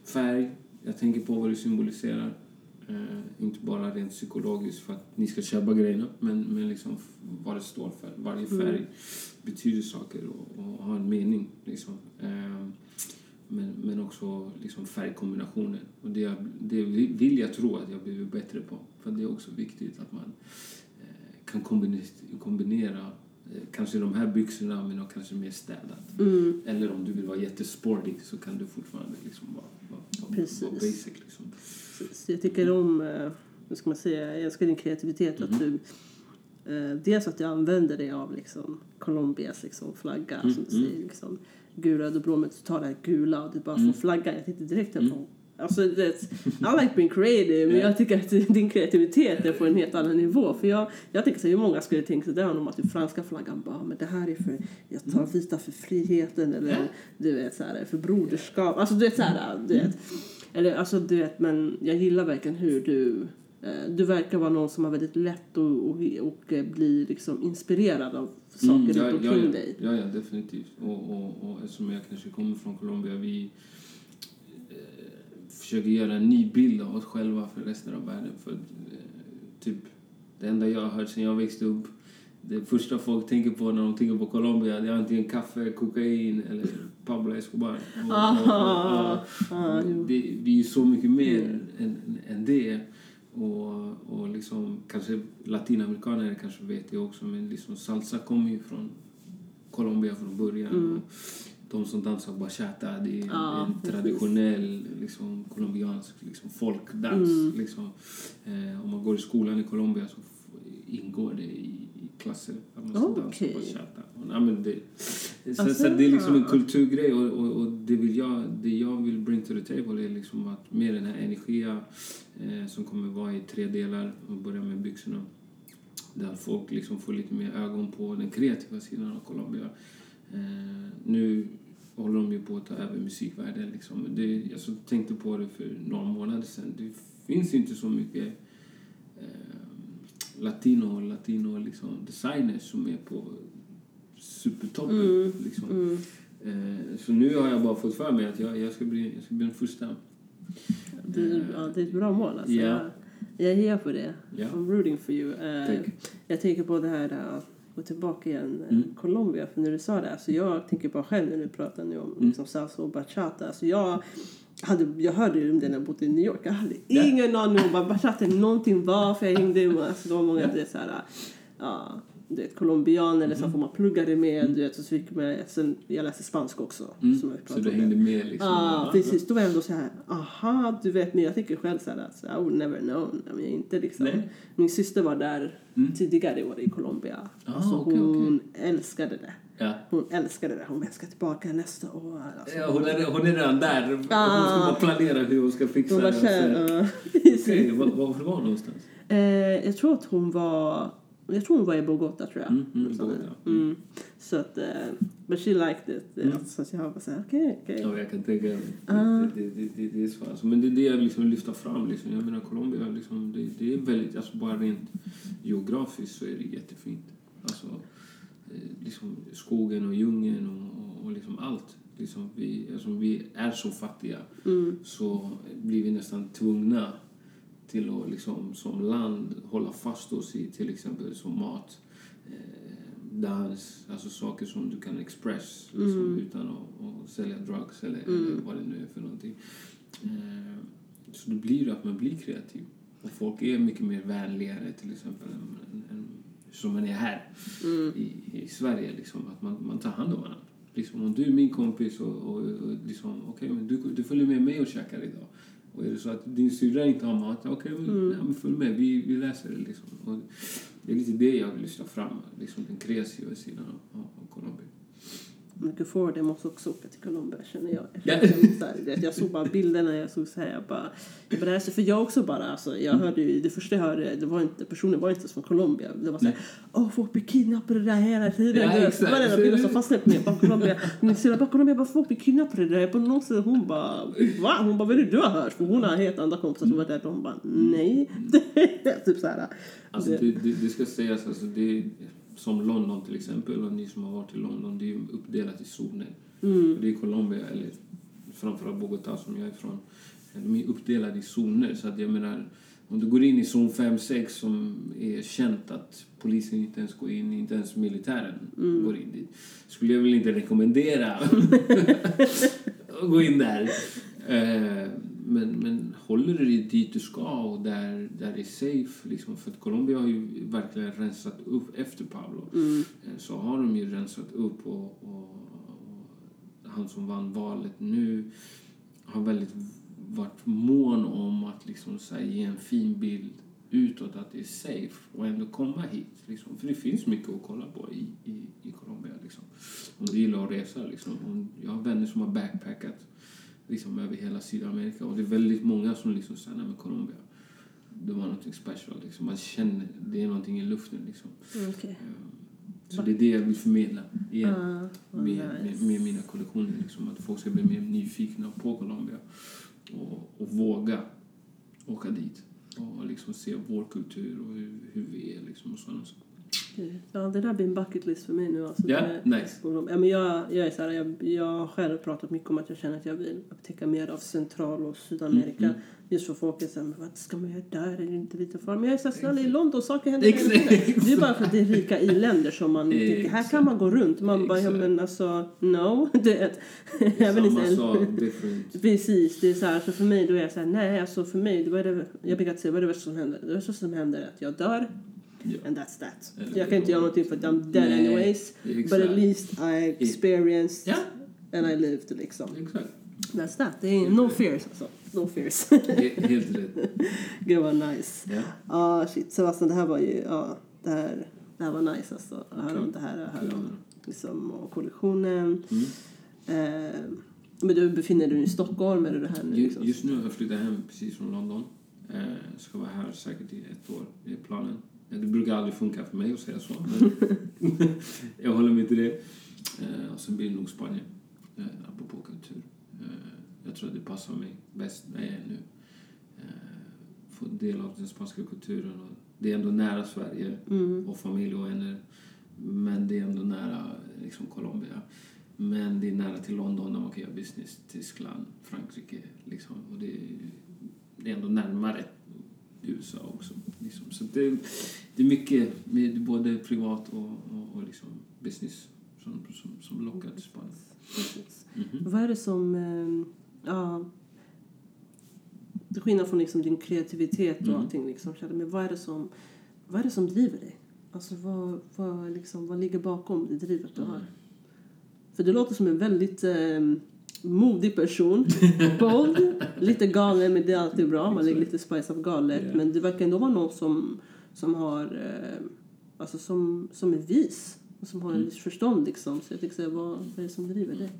färg. Jag tänker på vad det symboliserar. Eh, inte bara rent psykologiskt för att ni ska köpa grejerna. Men, men liksom vad det står för. Varje färg mm. betyder saker och, och har en mening. Liksom. Eh, Men, men också liksom färgkombinationer. Och det, det vill jag tro att jag blir bättre på. För det är också viktigt att man eh, kan kombinera, kombinera eh, kanske de här byxorna med något kanske mer städat. Mm. Eller om du vill vara jättesportig så kan du fortfarande liksom vara, vara, vara, vara basic. Liksom. Precis. Jag tycker om, eh, hur ska man säga, jag älskar din kreativitet. Mm. Att du, eh, dels att jag använder dig av liksom, Colombias liksom, flagga mm. som du säger liksom. Gula, du blå, men du tar det här gula och du bara mm. får flaggan. Jag tänkte direkt mm. på, alltså det, I like being creative, men yeah. jag tycker att din kreativitet är på en helt annan nivå. För jag, jag tänker så här, hur många skulle tänka sig där om att du franska flaggan bara, men det här är för, jag tar vita för friheten eller yeah. du vet så här, för broderskap. Alltså du vet så här, du vet. Eller alltså du vet, men jag gillar verkligen hur du du verkar vara någon som har väldigt lätt och, och, och blir liksom inspirerad av saker mm, ja, runt omkring ja, ja. dig. Ja, ja, definitivt. Och, och, och eftersom jag kanske kommer från Colombia, vi eh, försöker göra en ny bild av oss själva för resten av världen. För eh, typ det enda jag har hört sedan jag växte upp, det första folk tänker på när de tänker på Colombia, det är antingen kaffe, kokain eller Pablo Escobar. Och, ah, och, och, och, ah, det, vi är ju så mycket mer mm. än, än det. Och, och liksom kanske latinamerikaner kanske vet det också, men liksom salsa kommer ju från Colombia från början mm. och de som dansar bachata, det är ah, en traditionell liksom, kolumbiansk liksom, folkdans mm. liksom. Eh, om man går i skolan i Colombia så ingår det i, i klasser att man ska okay. dansa bachata och, amen, det, så, så det är liksom en kulturgrej och, och, och det, vill jag, det jag vill bring to the table är liksom att med den här energia som kommer vara i tre delar och börja med byxorna där folk liksom får lite mer ögon på den kreativa sidan av Colombia. Eh, nu håller de ju på att ta över musikvärlden liksom. Det, jag så tänkte på det för några månader sedan, det finns inte så mycket eh, latino latino liksom designers som är på supertoppen mm, liksom. mm. Eh, så nu har jag bara fått för mig att jag, jag, ska, bli, jag ska bli den första. Det, ja, det är ett bra mål alltså. yeah. jag, jag ger på det yeah. I'm rooting for you. uh, Jag tänker på det här uh, gå tillbaka igen mm. Colombia, för när du sa det alltså, jag tänker bara själv när du pratar nu om mm. liksom, salsa och bachata alltså, jag, hade, jag hörde ju om det när jag bodde i New York. Jag hade yeah. ingen aning om bachata någonting var, för jag hängde med alltså, det var många yeah. det, så här, uh, det är ett colombian eller mm. så får man plugga det med mm. du vet, så fick med, sen, jag läste spanska också mm. som jag pratade så du hängde med liksom. Ah, precis, då var jag ändå så här, aha du vet, men jag tänker själv så här att I would never known, jag inte liksom. Nej. Min syster var där mm. tidigare i år i Colombia ah, alltså, okay, hon okay. älskade det. Ja. Hon älskade det. Hon älskar tillbaka nästa år. Alltså. Ja, hon, är, hon är redan där. Ah. Hon ska bara planera hur hon ska fixa hon var det. Okej, var, var var någonstans? Eh, jag tror att hon var... Jag tror hon var i Bogota, tror jag. Mm, mm, Bogota. Mm. Mm. Så att... Uh, but she liked it. Mm. Alltså, så jag var så här, okej, okay, okej. Okay. Ja, jag kan tänka mig. Uh. Det, det, det, det är så. Alltså, men det är det jag liksom lyfter fram. Liksom. Jag menar, Colombia, liksom, det, det är väldigt... Alltså, bara rent geografiskt så är det jättefint. Alltså, liksom skogen och djungeln och, och, och liksom allt. Liksom, vi, eftersom vi är så fattiga mm. så blir vi nästan tvungna till att liksom som land hålla fast oss i, till exempel som mat, eh, dans, alltså saker som du kan express liksom, mm. utan att, att sälja drugs eller, mm. eller vad det nu är för någonting. Eh, så det blir att man blir kreativ. Och folk är mycket mer vänligare till exempel än, än, än, som man är här mm. i, i Sverige. Liksom, att man, man tar hand om varandra. Liksom, om du är min kompis och, och, och liksom, okay, men du, du följer med mig och käkar idag. Och är det så att din syrra inte har mat, okej, okay, mm. ja, följ med, vi, vi läser det. Liksom. Och det är lite det jag vill lyfta fram, liksom, den kreativa sidan av, av Colombia. Men du får det, måste också åka till Colombia, känner jag. Jag, känner jag såg bara bilderna, jag såg så här, jag bara, jag bara alltså, för jag också bara, alltså, jag hörde ju, det första jag hörde, det var inte, personen var inte från Colombia, det var så här, åh, folk blir kidnappade där hela tiden. Ja, det var den bilden som fastnade på mig, bara Colombia, men så bara Colombia, bara folk blir kidnappade där, på något sätt, hon bara, va? Hon bara, vad är det du har hört? För hon har helt andra kompisar som var där, och hon bara, nej, typ så här. Alltså, det, det, det ska sägas, alltså, det som London till exempel, och ni som har varit i London, det är uppdelat i zoner. Mm. Det är Colombia, eller framförallt Bogotá som jag är ifrån. De är uppdelade i zoner, så att jag menar, om du går in i zon fem sex som är känt att polisen inte ens går in, inte ens militären mm. går in dit, skulle jag väl inte rekommendera att gå in där. Eh, men, men håller du dig dit du ska och där, där det är safe liksom, för att Colombia har ju verkligen rensat upp efter Pablo mm. så har de ju rensat upp och, och, och han som vann valet nu har väldigt varit mån om att liksom, så här, ge en fin bild utåt att det är safe och ändå komma hit liksom. För det finns mycket att kolla på i, i, i Colombia liksom. Och det gillar att resa liksom. Och jag har vänner som har backpackat liksom över hela Sydamerika, och det är väldigt många som liksom stannar med Colombia. Det var något special liksom. Man känner, det är någonting i luften liksom. Okay. Så det är det jag vill förmedla igen, uh, well, med, nice. med, med mina kollektioner liksom, att folk ska bli mer nyfikna på Colombia och, och våga åka dit och liksom se vår kultur och hur, hur vi är liksom, och sådana saker. Ja, det där blir en bucket list för mig nu. Alltså, yeah, det är, nice. Ja, men jag, jag är så här, jag, jag själv pratat mycket om att jag känner att jag vill upptäcka mer av Central- och Sydamerika. Mm, mm. Just för folk är så här, vad ska man göra där? Det är inte lite far. Men jag är så här, snälla, i London saker händer. Det är bara för att det är rika i-länder som man tycker, här kan man gå runt. Man bara, ja men alltså, no. Det är, det är samma sak, different. Precis, det är så här, så för mig då är jag så här, nej, alltså för mig, det det, jag brukar säga, vad är det som händer? Det värsta som händer är att jag dör. Yeah. And that's that. Eller jag kan inte göra någonting för att I'm dead nej, anyways. Exakt. But at least I experienced yeah. and I lived liksom. Exakt. That's that. Det är no fears alltså. No fears. Helt rätt. Det var nice. Ja. Yeah. Ah, shit. Så alltså, det här var ju, ja, ah, det här det här var nice alltså. Okay. Här om det här här om liksom, och kollektionen. Mm. Eh, men du befinner dig i Stockholm eller det här nu liksom. Just nu har jag flyttat hem precis från London. Eh, ska vara här säkert i ett år. Det är planen. Det brukar aldrig funka för mig att säga så. Men jag håller mig till det. Eh, och sen blir det nog Spanien. Eh, apropå kultur. Eh, jag tror att det passar mig bäst när jag är nu. Eh, få del av den spanska kulturen. Och det är ändå nära Sverige. Mm. Och familj och vänner. Men det är ändå nära liksom, Colombia. Men det är nära till London när man kan göra business. Tyskland, Frankrike. Liksom. Och det är, det är ändå närmare U S A också. Liksom. Så det, det är mycket med både privat och, och, och liksom business som, som, som lockar till Spanien. Mm-hmm. Vad är det som äh, ja, till skillnad från liksom din kreativitet och mm. allting liksom, men vad är det som vad är det som driver dig? Alltså vad, vad, liksom, vad ligger bakom det drivet du har? Mm. För det låter som en väldigt äh, modig person, bold, lite galen, men det är alltid bra, man lägger lite spice av galet, yeah. men det verkar ändå vara någon som som har eh, alltså som som är vis och som har mm. en viss förstånd liksom, så jag tycker så här, vad, vad är det som driver det?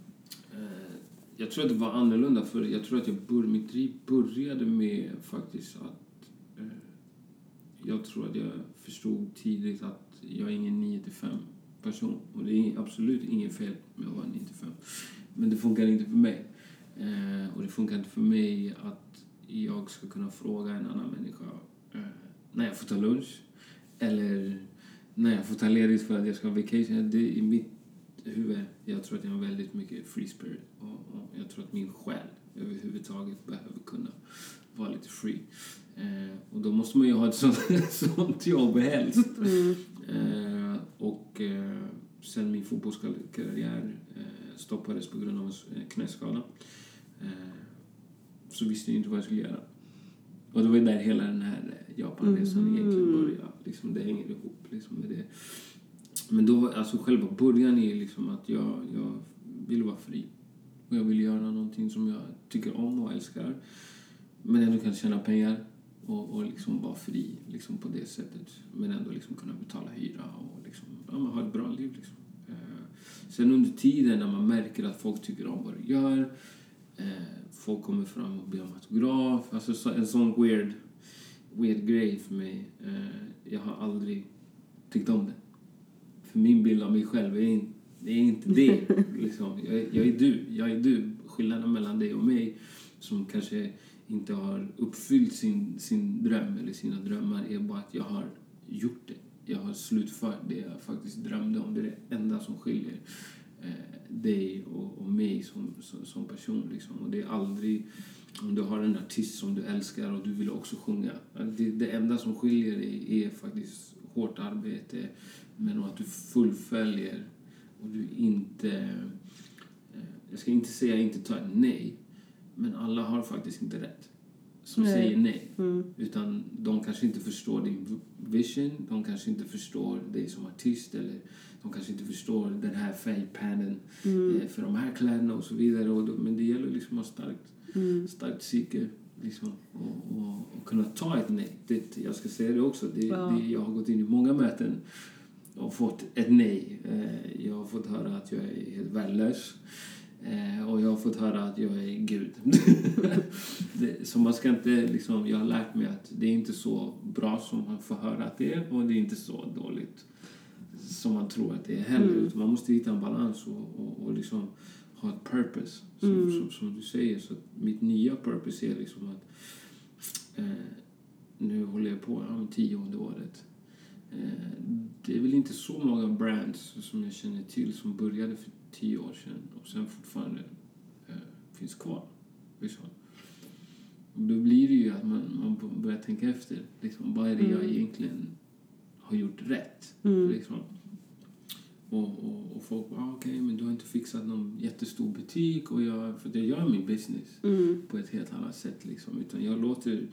Jag tror att det var annorlunda, för jag tror att jag bör, mitt driv började med faktiskt att eh, jag tror att jag förstod tidigt att jag är ingen nio till fem person, och det är absolut inget fel med att vara nio till fem. Men det funkar inte för mig. Eh, och det funkar inte för mig att jag ska kunna fråga en annan människa eh, när jag får ta lunch. Eller när jag får ta ledigt för att jag ska ha vacation. Det är i mitt huvud. Jag tror att jag har väldigt mycket free spirit. Och, och jag tror att min själ överhuvudtaget behöver kunna vara lite free. Eh, och då måste man ju ha ett sånt, sånt jobb helst. Mm. Eh, och eh, sen min fotbollskarriär eh, stoppades på grund av en knäskada. Eh, så visste jag inte vad jag skulle göra. Och det var ju där hela den här Japanresan mm. egentligen började. Liksom, det hänger ihop liksom, med det. Men då, alltså själva början är liksom att jag, jag vill vara fri. Och jag vill göra någonting som jag tycker om och älskar. Men ändå kan tjäna pengar och, och liksom vara fri liksom på det sättet. Men ändå liksom kunna betala hyra och liksom, ja, man har ett bra liv. Liksom. Eh, sen under tiden när man märker att folk tycker om vad du gör. Eh, folk kommer fram och ber om autograf. Alltså så, en sån weird, weird grej för mig. Eh, jag har aldrig tyckt om det. För min bild av mig själv är inte, är inte det. Liksom. Jag, jag är du. Jag är du. Skillnaden mellan dig och mig som kanske inte har uppfyllt sin, sin dröm eller sina drömmar är bara att jag har gjort det. Jag har slutfört det jag faktiskt drömde om. Det är det enda som skiljer eh, dig och, och mig som, som, som person. Liksom. Och det är aldrig om du har en artist som du älskar och du vill också sjunga. Det, det enda som skiljer dig är faktiskt hårt arbete, men att du fullföljer och du inte, jag ska inte säga inte ta ett nej, men alla har faktiskt inte rätt som nej. säger nej mm. utan de kanske inte förstår din vision, de kanske inte förstår dig som artist, eller de kanske inte förstår den här färgpannan mm. för de här kläderna och så vidare, och då, men det gäller liksom att ha starkt mm. starkt psyke liksom, och, och, och kunna ta ett nej. Det, jag ska säga det också, det, ja. det, jag har gått in i många möten och fått ett nej. Eh, jag har fått höra att jag är helt värdelös. Eh, och jag har fått höra att jag är Gud. det, så man ska inte liksom, jag har lärt mig att det är inte så bra som man får höra att det är, och det är inte så dåligt som man tror att det är heller. Mm. Man måste hitta en balans och, och, och liksom ha ett purpose. Som, mm. som, som du säger. Så mitt nya purpose är liksom att eh, nu håller jag på om tionde året. Det är väl inte så många brands som jag känner till som började för tio år sedan och sen fortfarande eh, finns kvar. Liksom. Då blir det ju att man, man börjar tänka efter. Liksom, vad är det jag egentligen har gjort rätt? Mm. Liksom. Och, och, och folk bara, ah, okej, okay, men du har inte fixat någon jättestor butik. Och jag, för jag gör min business mm. på ett helt annat sätt. Liksom, utan jag låter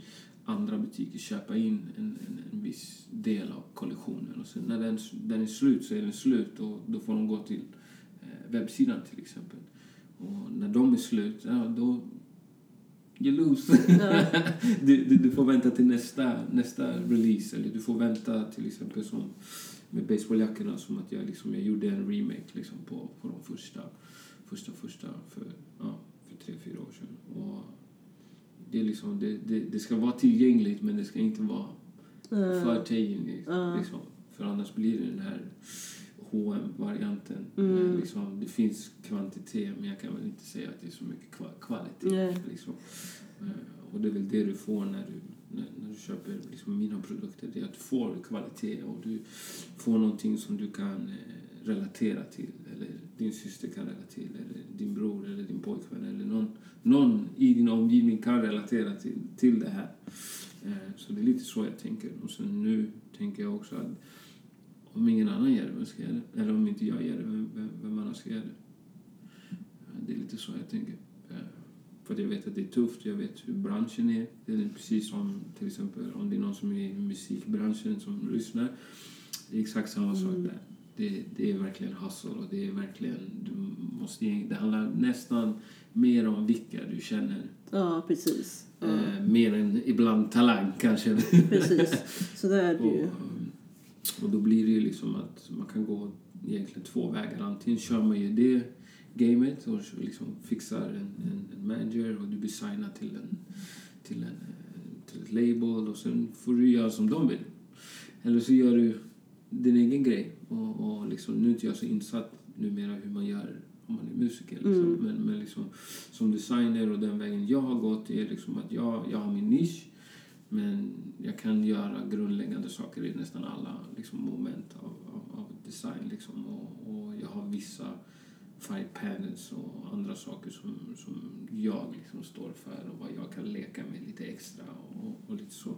andra butiker köpa in en, en, en viss del av kollektionen, och sen när den, den är slut så är den slut, och då får de gå till eh, webbsidan till exempel, och när de är slut, ja, då you lose. du, du, du får vänta till nästa nästa release, eller du får vänta till exempel som med baseballjackorna, som att jag, liksom, jag gjorde en remake liksom, på, på de första första, första för, ja, för tre, fyra år sedan, och det, är liksom, det, det, det ska vara tillgängligt, men det ska inte vara uh, för tillgängligt. Uh. Liksom. För annars blir det den här H och M-varianten. Mm. Eh, liksom, det finns kvantitet, men jag kan väl inte säga att det är så mycket kva- kvalitet. Yeah. Liksom. Eh, och det är väl det du får när du, när, när du köper liksom, mina produkter. Det är att du får kvalitet, och du får någonting som du kan eh, relatera till. Eller din syster kan relatera till, eller din bror, eller din pojkvän, eller någon, någon i din omgivning kan relatera till, till det här. Eh, så det är lite så jag tänker. Och sen nu tänker jag också att om ingen annan gör det, vem ska jag det? Eller om inte jag gör det, vem, vem, vem annan ska jag det? Det är lite så jag tänker. Eh, för jag vet att det är tufft, jag vet hur branschen är. Det är precis som till exempel om det är någon som är i musikbranschen som lyssnar. Det är exakt samma sak där. Det, det är verkligen hustle, och det är verkligen du måste, det handlar nästan mer om vilka du känner. Ja, precis. Ja. Eh, mer än ibland talang kanske. Precis, så där är det ju. Och, och då blir det ju liksom att man kan gå egentligen två vägar. Antingen kör man ju det gamet och liksom fixar en, en, en manager, och du designar till, en, till, en, till ett label, och sen får du göra som de vill. Eller så gör du din egen grej. Och, och liksom, nu är inte jag så insatt numera hur man gör om man är musiker. Liksom. Mm. Men, men liksom, som designer, och den vägen jag har gått är liksom att jag, jag har min nisch. Men jag kan göra grundläggande saker i nästan alla liksom, moment av, av, av design. Liksom. Och, och jag har vissa färgpaletter och andra saker som, som jag liksom står för. Och vad jag kan leka med lite extra. Och, och lite så.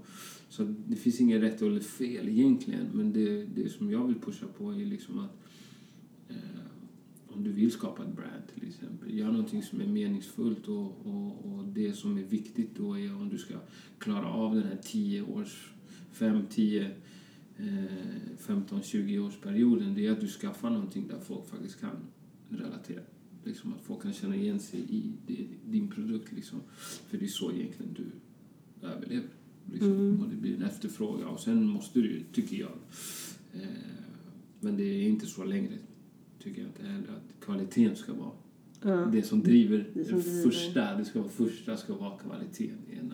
Så det finns inget rätt eller fel egentligen, men det, det som jag vill pusha på är liksom att eh, om du vill skapa ett brand till exempel, gör någonting som är meningsfullt, och, och, och det som är viktigt då är om du ska klara av den här tio års, fem, tio femton tjugo årsperioden, det är att du skaffar någonting där folk faktiskt kan relatera. Liksom att folk kan känna igen sig i det, din produkt liksom. För det är så egentligen du överlever. Liksom. Mm. Och det blir en efterfråga. Och sen måste du, tycker jag. Eh, men det är inte så längre, tycker jag, att, det är, att kvaliteten ska vara. Ja. Det som driver det, som driver. första, det ska vara första ska vara kvaliteten.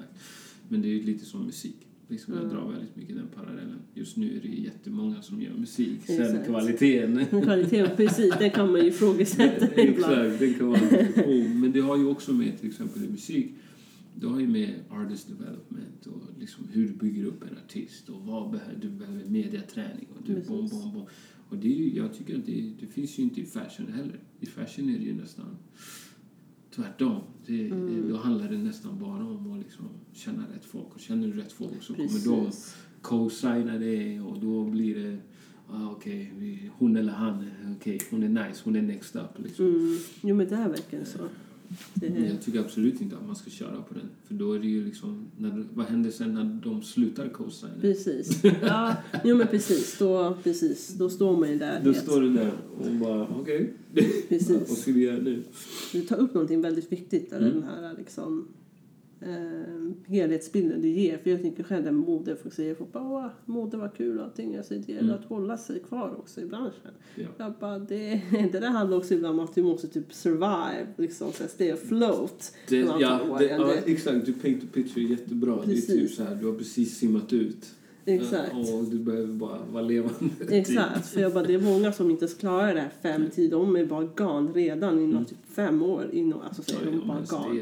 Men det är ju lite som musik. Liksom jag drar väldigt mycket den parallellen. Just nu är det jättemånga som gör musik. Sen exakt. kvaliteten. Kvaliteten, precis. Den kan man ju ifrågasätta. Exakt, den kan vara oh, men det har ju också med till exempel i musik. Det har ju med artist development och liksom hur du bygger upp en artist. Och vad behöver, du behöver mediaträning. Och, du, bom, bom, bom. och det är ju, jag tycker att det, det finns ju inte i fashion heller. I fashion är det ju nästan... tvärtom. Det, mm. Då handlar det nästan bara om att liksom känna rätt folk. Och känner du rätt folk så precis. Kommer de co-signa det. Och då blir det, ah, okej, okay, hon eller han, okej, okay, hon är nice, hon är next up. Liksom. Mm. Jo, men det här verkar så. Det är... Jag tycker absolut inte att man ska köra på den. För då är det ju liksom, när, vad händer sen när de slutar co-signa? Precis. Ja, jo, men precis. Då, precis. Då står man ju där. Då står du där och bara, okej. Okay. Precis. Vad ska vi göra nu? Du tar upp någonting väldigt viktigt där, mm. den här liksom, eh, helhetsbilden du ger. För jag tänker själv den mode folk säger, åh, mode var kul och allting. Alltså, det gäller mm. att hålla sig kvar också i branschen. Ja. Jag bara, det, det där handlar också ibland om att du måste typ survive, liksom, så stay afloat. Det, ja, det, ja, exakt. Du paint the picture jättebra. Precis. Det är typ så här, du har precis simmat ut. Exakt. Och du behöver bara vara levande. Exakt, för jag bara, det är många som inte klarar det här fem tid. De är bara gan redan inom mm. typ fem år. Inom, alltså så är ja, de bara gan.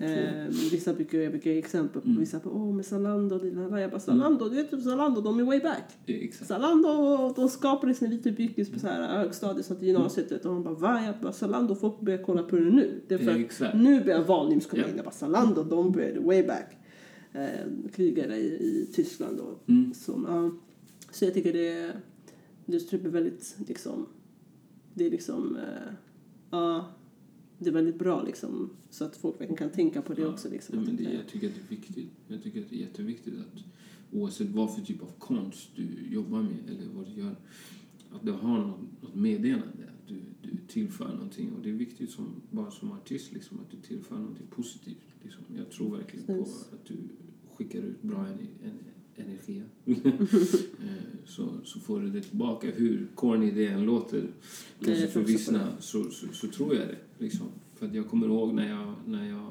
Eh, vissa brukar jag brukar exempel på. Mm. Vissa på, åh, med Zalando. Dina, jag bara, Zalando, mm. du vet typ Zalando, de är way back. Ja, exakt. Zalando, de skapades när vi typ gick på så här högstadiet, så till gymnasiet. Mm. Och de bara, va? Jag bara, Zalando, folk börjar kolla på det nu. Det är för ja, att nu börjar Valnims komma ja. in. Jag bara, Zalando, mm. de började way back. Eh, krigare i, i Tyskland då. Mm. Som, ja. Så jag tycker det det typ är väldigt liksom, det är liksom eh, ja, det är väldigt bra liksom, så att folk verkligen kan tänka på det ja. också liksom. Ja, men det, jag tycker att det är viktigt. Jag tycker att det är jätteviktigt att oavsett vad för typ av konst du jobbar med eller vad du gör, att du har något, något meddelande, att du, du tillför någonting, och det är viktigt som, bara som artist liksom, att du tillför någonting positivt liksom. Jag tror verkligen på att du skickar ut bra energi så, så får du det tillbaka, hur corny det än låter kanske för vissa, så, så, så tror jag det liksom. För att jag kommer ihåg när jag när jag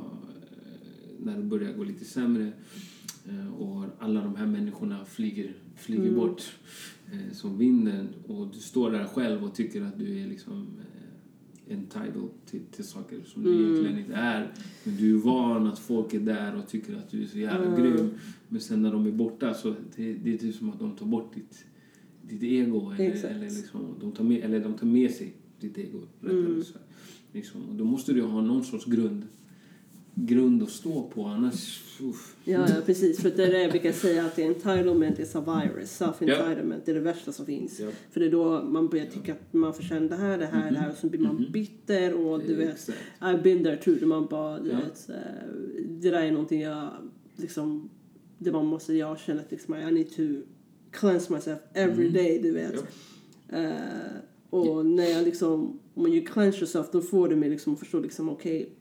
när det började gå lite sämre och alla de här människorna flyger, flyger mm. bort eh, som vinden, och du står där själv och tycker att du är liksom eh, entitled till, till saker som mm. du egentligen inte är, men du är van att folk är där och tycker att du är så jävla mm. grym, men sen när de är borta så det, det är typ som att de tar bort ditt, ditt ego eller, eller, liksom, de tar med, eller de tar med sig ditt ego mm. så, liksom. Och då måste du ha någon sorts grund grund att stå på, annars ja, ja, precis, för det är det jag brukar säga, att entitlement is a virus, self-entitlement, ja. det är det värsta som finns, ja. för det är då man börjar tycka att man förtjänar det här, det här, mm-hmm. det här, och så blir man mm-hmm. bitter och du vet, I've been there too, man bara, du ja. vet, det där är någonting jag liksom, det man måste, jag känner att liksom, I need to cleanse myself every day, mm. du vet ja. uh, och yeah. när jag liksom, when you cleanse yourself, då får du mig liksom att förstå liksom, okej, okay,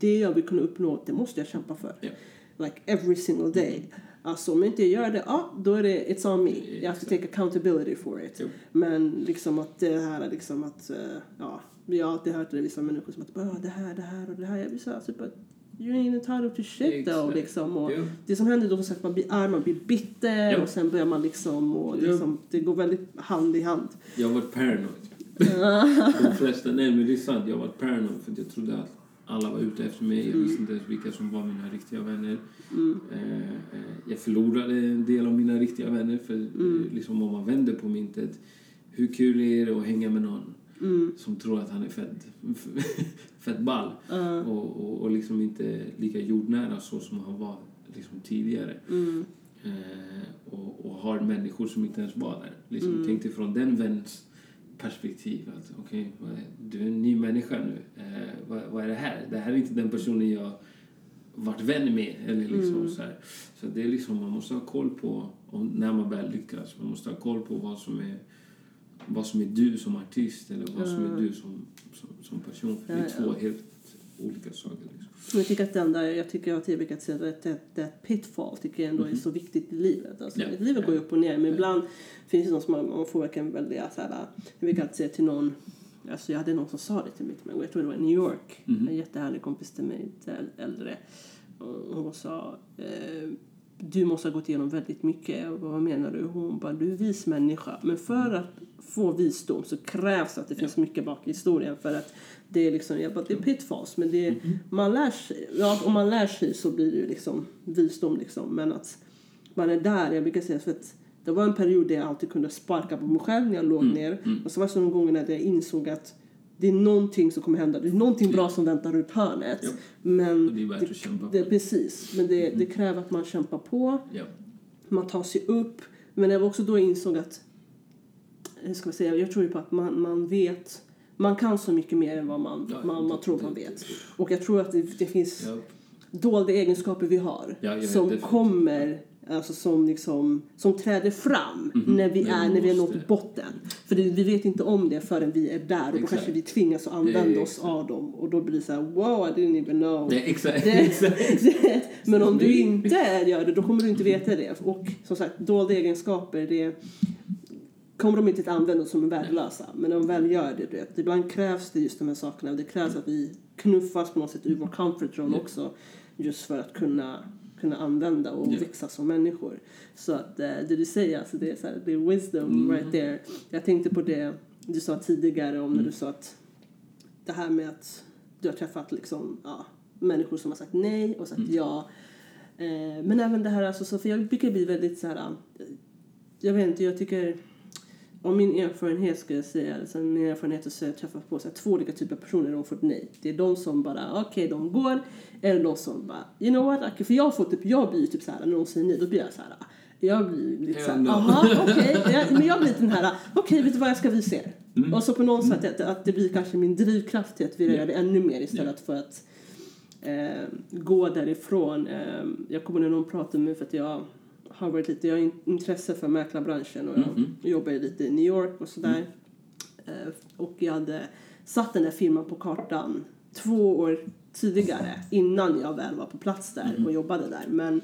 det jag vill kunna uppnå, det måste jag kämpa för. Yeah. Like every single day. Alltså om jag inte gör det, ah, då är det it's on me. Yeah, jag måste take accountability for it. Yeah. Men liksom att det här är liksom att, ja, jag har alltid hört det vissa människor som att, bara det här, det här och det här. Jag blir så här, typ att you ain't entitled to shit though, liksom. Och yeah. det som händer då, så att man blir arg, man blir bitter yeah. och sen börjar man liksom, och liksom, yeah. det går väldigt hand i hand. Jag har varit paranoid. De flesta, nej men det är sant, jag har varit paranoid för jag trodde att alla var ute efter mig. Jag visste inte ens vilka som var mina riktiga vänner. Mm. Eh, eh, jag förlorade en del av mina riktiga vänner. För mm. liksom, om man vänder på myntet. Hur kul är det att hänga med någon mm. som tror att han är fett fett ball. Uh. Och, och, och liksom inte lika jordnära så som han var liksom tidigare. Mm. Eh, och, och har människor som inte ens var där. Liksom, mm. Tänk dig från den väns perspektiv. Alltså, okej, okay, du är en ny människa nu. Eh, vad, vad är det här? Det här är inte den personen jag varit vän med. Eller liksom, mm. så här. Så det är liksom, man måste ha koll på om, när man väl lyckas. Man måste ha koll på vad som är vad som är du som artist eller vad som är du som, som, som person. För det är två helt olika saker. Liksom. Jag tycker att den där, jag tycker att jag brukar säga att det, det pitfall tycker jag ändå mm. är så viktigt i livet. Alltså, ja. Livet går ju upp och ner, men ja. Ibland finns det någon som man får verkligen välja så här, jag brukar alltid säga till någon, alltså jag hade någon som sa det till mig, jag tror det var i New York, mm. en jättehärlig kompis till mig, äldre, och hon sa eh, du måste ha gått igenom väldigt mycket. Och vad menar du? Hon bara, du är vis människa. Men för att få visdom så krävs att det finns ja. Mycket bak i historien. För att det är liksom, jag bara, det är pitfalls. Men det är, mm-hmm. man lär sig. Ja, om man lär sig så blir det ju liksom visdom liksom. Men att man är där, jag brukar säga, för att det var en period där jag alltid kunde sparka på mig själv när jag låg mm. ner. Mm. Och så var det sådana gånger när jag insåg att det är någonting som kommer hända. Det är någonting bra som väntar runt hörnet. Ja. Men det är värt att kämpa på. Det, precis. Men det, mm. det kräver att man kämpar på. Ja. Man tar sig upp. Men jag var också då insåg att hur ska man säga, jag tror ju på att man, man vet. Man kan så mycket mer än vad man, ja, man, man det, tror man vet. Och jag tror att det, det finns ja. Dolda egenskaper vi har. Ja, som vet, kommer... Alltså som, liksom, som träder fram mm-hmm. när vi är, när vi är nått botten. För det, vi vet inte om det förrän vi är där. Och exakt. Kanske vi tvingas att använda yeah, oss exakt. Av dem. Och då blir det så här, wow, I didn't even know. Yeah, exakt. Det, exakt. Det, men om du inte gör det, då kommer du inte veta det. Och som sagt, dolda egenskaper, det kommer de inte att använda som en värdelösa. Men om de väl gör det, det, ibland krävs det just de här sakerna. Det krävs att vi knuffas på något sätt ur vår comfort zone yeah. också. Just för att kunna... kunna använda och yeah. växa som människor. Så att eh, det du säger, alltså det är så här, det är wisdom mm. right there. Jag tänkte på det du sa tidigare om mm. när du sa att det här med att du har träffat liksom, ja, människor som har sagt nej och sagt mm. ja. Eh, men även det här, alltså, så, för jag brukar bli väldigt så här, jag vet inte, jag tycker om min erfarenhet skulle jag säga, alltså min erfarenhet är att jag träffar på så här, två olika typer av personer som fått nej. Det är de som bara, okej okay, de går, eller de som bara, you know what, okay, för jag får typ, jag blir typ så här, när de säger nej, då blir jag så här, jag blir lite så här, aha, okej, okay. men jag blir den här, okej, okay, vet du vad, jag ska visa er. Mm. Och så på något sätt att, att det blir kanske min drivkraft till att vi gör det ännu mer istället yeah. för att eh, gå därifrån. Eh, jag kommer när någon pratar med mig för att jag har varit lite, jag har intresse för mäklarbranschen och jag mm-hmm. jobbar lite i New York och sådär. Mm. Och jag hade satt den där filmen på kartan två år tidigare innan jag väl var på plats där mm-hmm. och jobbade där. Men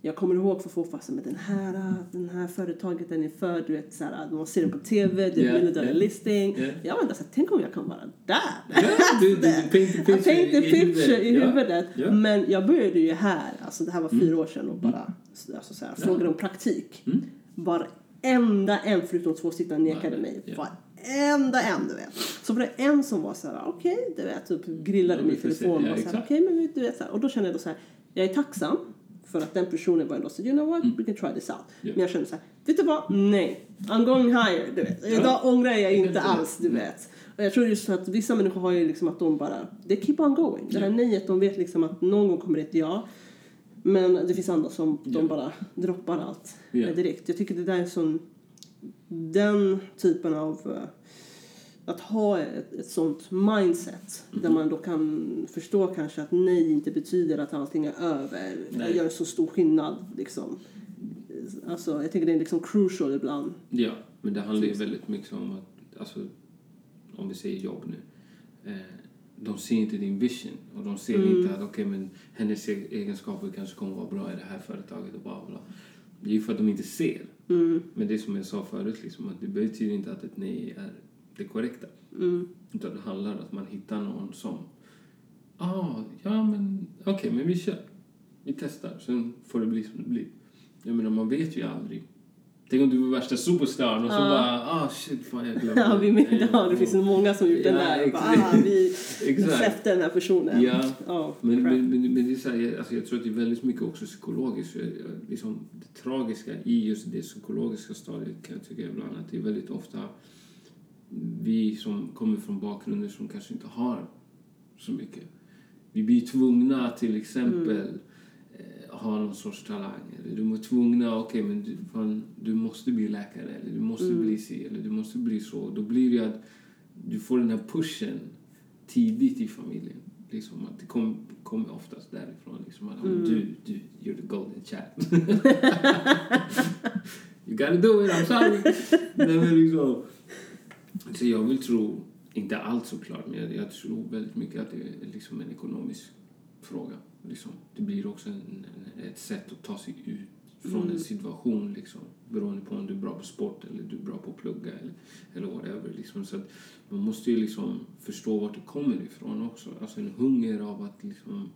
jag kommer ihåg för få fast med den här, den här företaget den är för, du vet såhär, man ser den på tv, det är yeah, military yeah, listing. Yeah. Jag var såhär, tänk om jag kan vara där. Yeah, du, du, du, paint the picture, paint the picture i, i huvudet. Yeah. Yeah. Men jag började ju här, alltså det här var fyra mm. år sedan och bara alltså, såhär, yeah. frågade om praktik. Mm. Varenda en, förutom två sitter nekade mig. Yeah. Varenda en, du vet. Så var det en som var såhär, okej, okay, du vet, typ grillade ja, mig i telefon. Ja, okej, okay, men du vet såhär. Och då kände jag då såhär, jag är tacksam. För att den personen var ändå så, you know what, mm. we can try this out. Yeah. Men jag kände så här, vet du vad, nej. I'm going higher, du vet. Idag yeah. ångrar jag inte yeah. alls, du vet. Och jag tror just att vissa människor har ju liksom att de bara, they keep on going. Yeah. Det här nejet, de vet liksom att någon gång kommer ett ja. Men det finns andra som yeah. de bara droppar allt yeah. direkt. Jag tycker det där är sån, den typen av... Att ha ett, ett sånt mindset. Mm. Där man då kan förstå kanske att nej inte betyder att allting är över. Det gör så stor skillnad. Liksom. Alltså, jag tänker det är liksom crucial ibland. Ja, men det handlar ju väldigt mycket om att... Alltså, om vi säger jobb nu. Eh, de ser inte din vision. Och de ser mm. inte att okay, men hennes egenskaper kanske kommer vara bra i det här företaget. Och bla bla. Det är ju för att de inte ser. Mm. Men det som jag sa förut. Liksom, att det betyder inte att ett nej är... det korrekta. Mm. Utan det handlar om att man hittar någon som ah, ja men okej, okay, men vi kör. Vi testar. Sen får det bli som det blir. Jag menar, man vet ju aldrig. Tänk om du var värsta superstar och så ah. bara, ah shit, fan jag glömde. Ja, vi menar, ja, det finns många som gjort ja, den där. Bara, ah, vi släppte den här personen. Ja, oh, men, men, men, men det är så här, alltså, jag tror att det är väldigt mycket också psykologiskt. Liksom, det tragiska i just det psykologiska stadiet kan jag tycka ibland att det är väldigt ofta vi som kommer från bakgrunder som kanske inte har så mycket. Vi blir tvungna till exempel mm. eh, ha någon sorts talang. Eller du är tvungna, okej, okay, men du, fan, du måste bli läkare. Eller du måste mm. bli si, eller du måste bli så. Då blir det att du får den här pushen tidigt i familjen. Liksom, att det kommer kom oftast därifrån. Liksom, att, mm. du, du, you're the golden child. You gotta do it, I'm sorry. Nej, men liksom, så jag vill tro, inte allt såklart, men jag, jag tror väldigt mycket att det är liksom en ekonomisk fråga. Liksom. Det blir också en, en, ett sätt att ta sig ut från mm. en situation. Liksom, beroende på om du är bra på sport eller du är bra på att plugga eller, eller whatever. Liksom. Så att man måste ju liksom förstå vart det kommer ifrån också. Alltså en hunger av att liksom,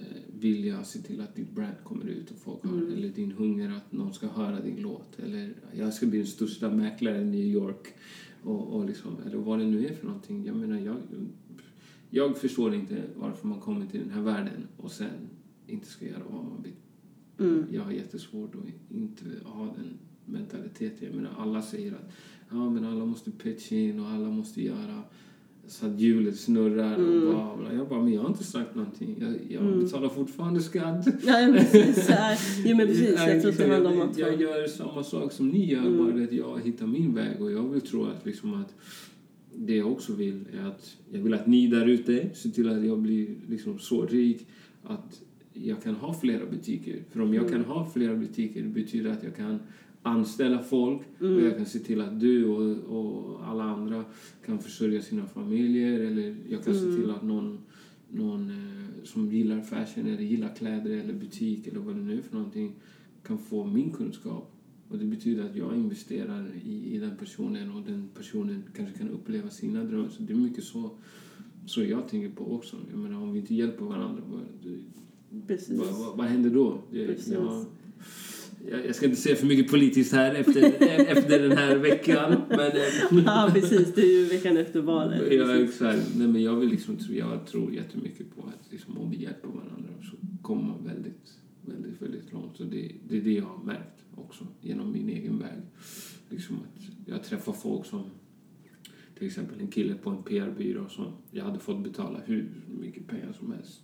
eh, vilja se till att ditt brand kommer ut och folk hör. Mm. Eller din hunger att någon ska höra din låt. Eller jag ska bli den största mäklaren i New York. Och, och liksom, eller vad det nu är för någonting. Jag menar, jag, jag förstår inte varför man kommer till den här världen och sen inte ska göra vad man vill. Mm. Jag har jättesvårt att inte ha den mentaliteten. Jag menar, alla säger att ja, men alla måste pitcha in och alla måste göra så att hjulet snurrar mm. och bla bla. Jag bara, men jag har inte sagt någonting. Jag, jag mm. betalar fortfarande skatt. Ja, men precis. Jo, men precis. Jag, jag, jag, jag, jag, jag gör samma sak som ni gör. Mm. Bara att jag hittar min väg. Och jag vill tro att, liksom, att det jag också vill är att jag vill att ni där ute ser till att jag blir liksom, så rik att jag kan ha flera butiker. För om jag mm. kan ha flera butiker, det betyder att jag kan anställa folk mm. och jag kan se till att du och, och alla andra kan försörja sina familjer, eller jag kan mm. se till att någon, någon eh, som gillar fashion eller gillar kläder eller butik eller vad det nu är för någonting kan få min kunskap, och det betyder att jag investerar i, i den personen, och den personen kanske kan uppleva sina drömmar. Så det är mycket så, så jag tänker på också. Jag menar, om vi inte hjälper varandra, vad, det, vad, vad, vad händer då? Det, jag, Jag ska inte säga för mycket politiskt här efter, efter den här veckan. Men, ja, precis. Det är ju veckan efter valet. Ja, exakt. Nej, men jag, vill liksom, jag tror jättemycket på att liksom, om vi hjälper varandra så kommer man väldigt, väldigt, väldigt långt. Och det, det är det jag har märkt också genom min egen väg. Liksom att jag träffar folk som, till exempel en kille på en P R-byrå som jag hade fått betala hur mycket pengar som helst.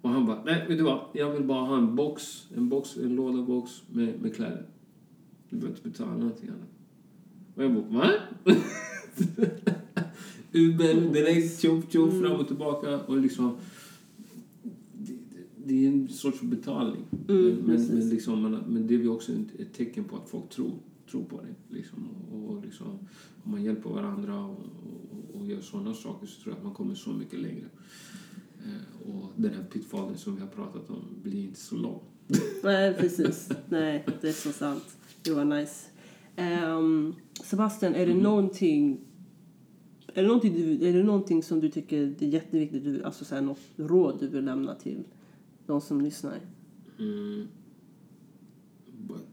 Och han bara, nej, vet du vad? Jag vill bara ha en box, en box, en låda box med, med kläder. Du behöver inte betala någonting annat. Och jag bara, va? Uber, direkt, tjoff, tjoff, mm. fram och tillbaka. Och liksom, det, det är en sorts betalning. Mm, men, men, men, liksom, man, men det är ju också ett tecken på att folk tror, tror på det. Liksom. Och, och liksom, om man hjälper varandra och, och, och gör sådana saker, så tror jag att man kommer så mycket längre. Och den här pitfallen som vi har pratat om blir inte så lång. Nej, precis. Nej, det är så sant. Det var nice. Um, Sebastian, är det mm. någonting är det någonting, du, är det någonting som du tycker är jätteviktigt? Du, alltså så här, något råd du vill lämna till de som lyssnar? Mm.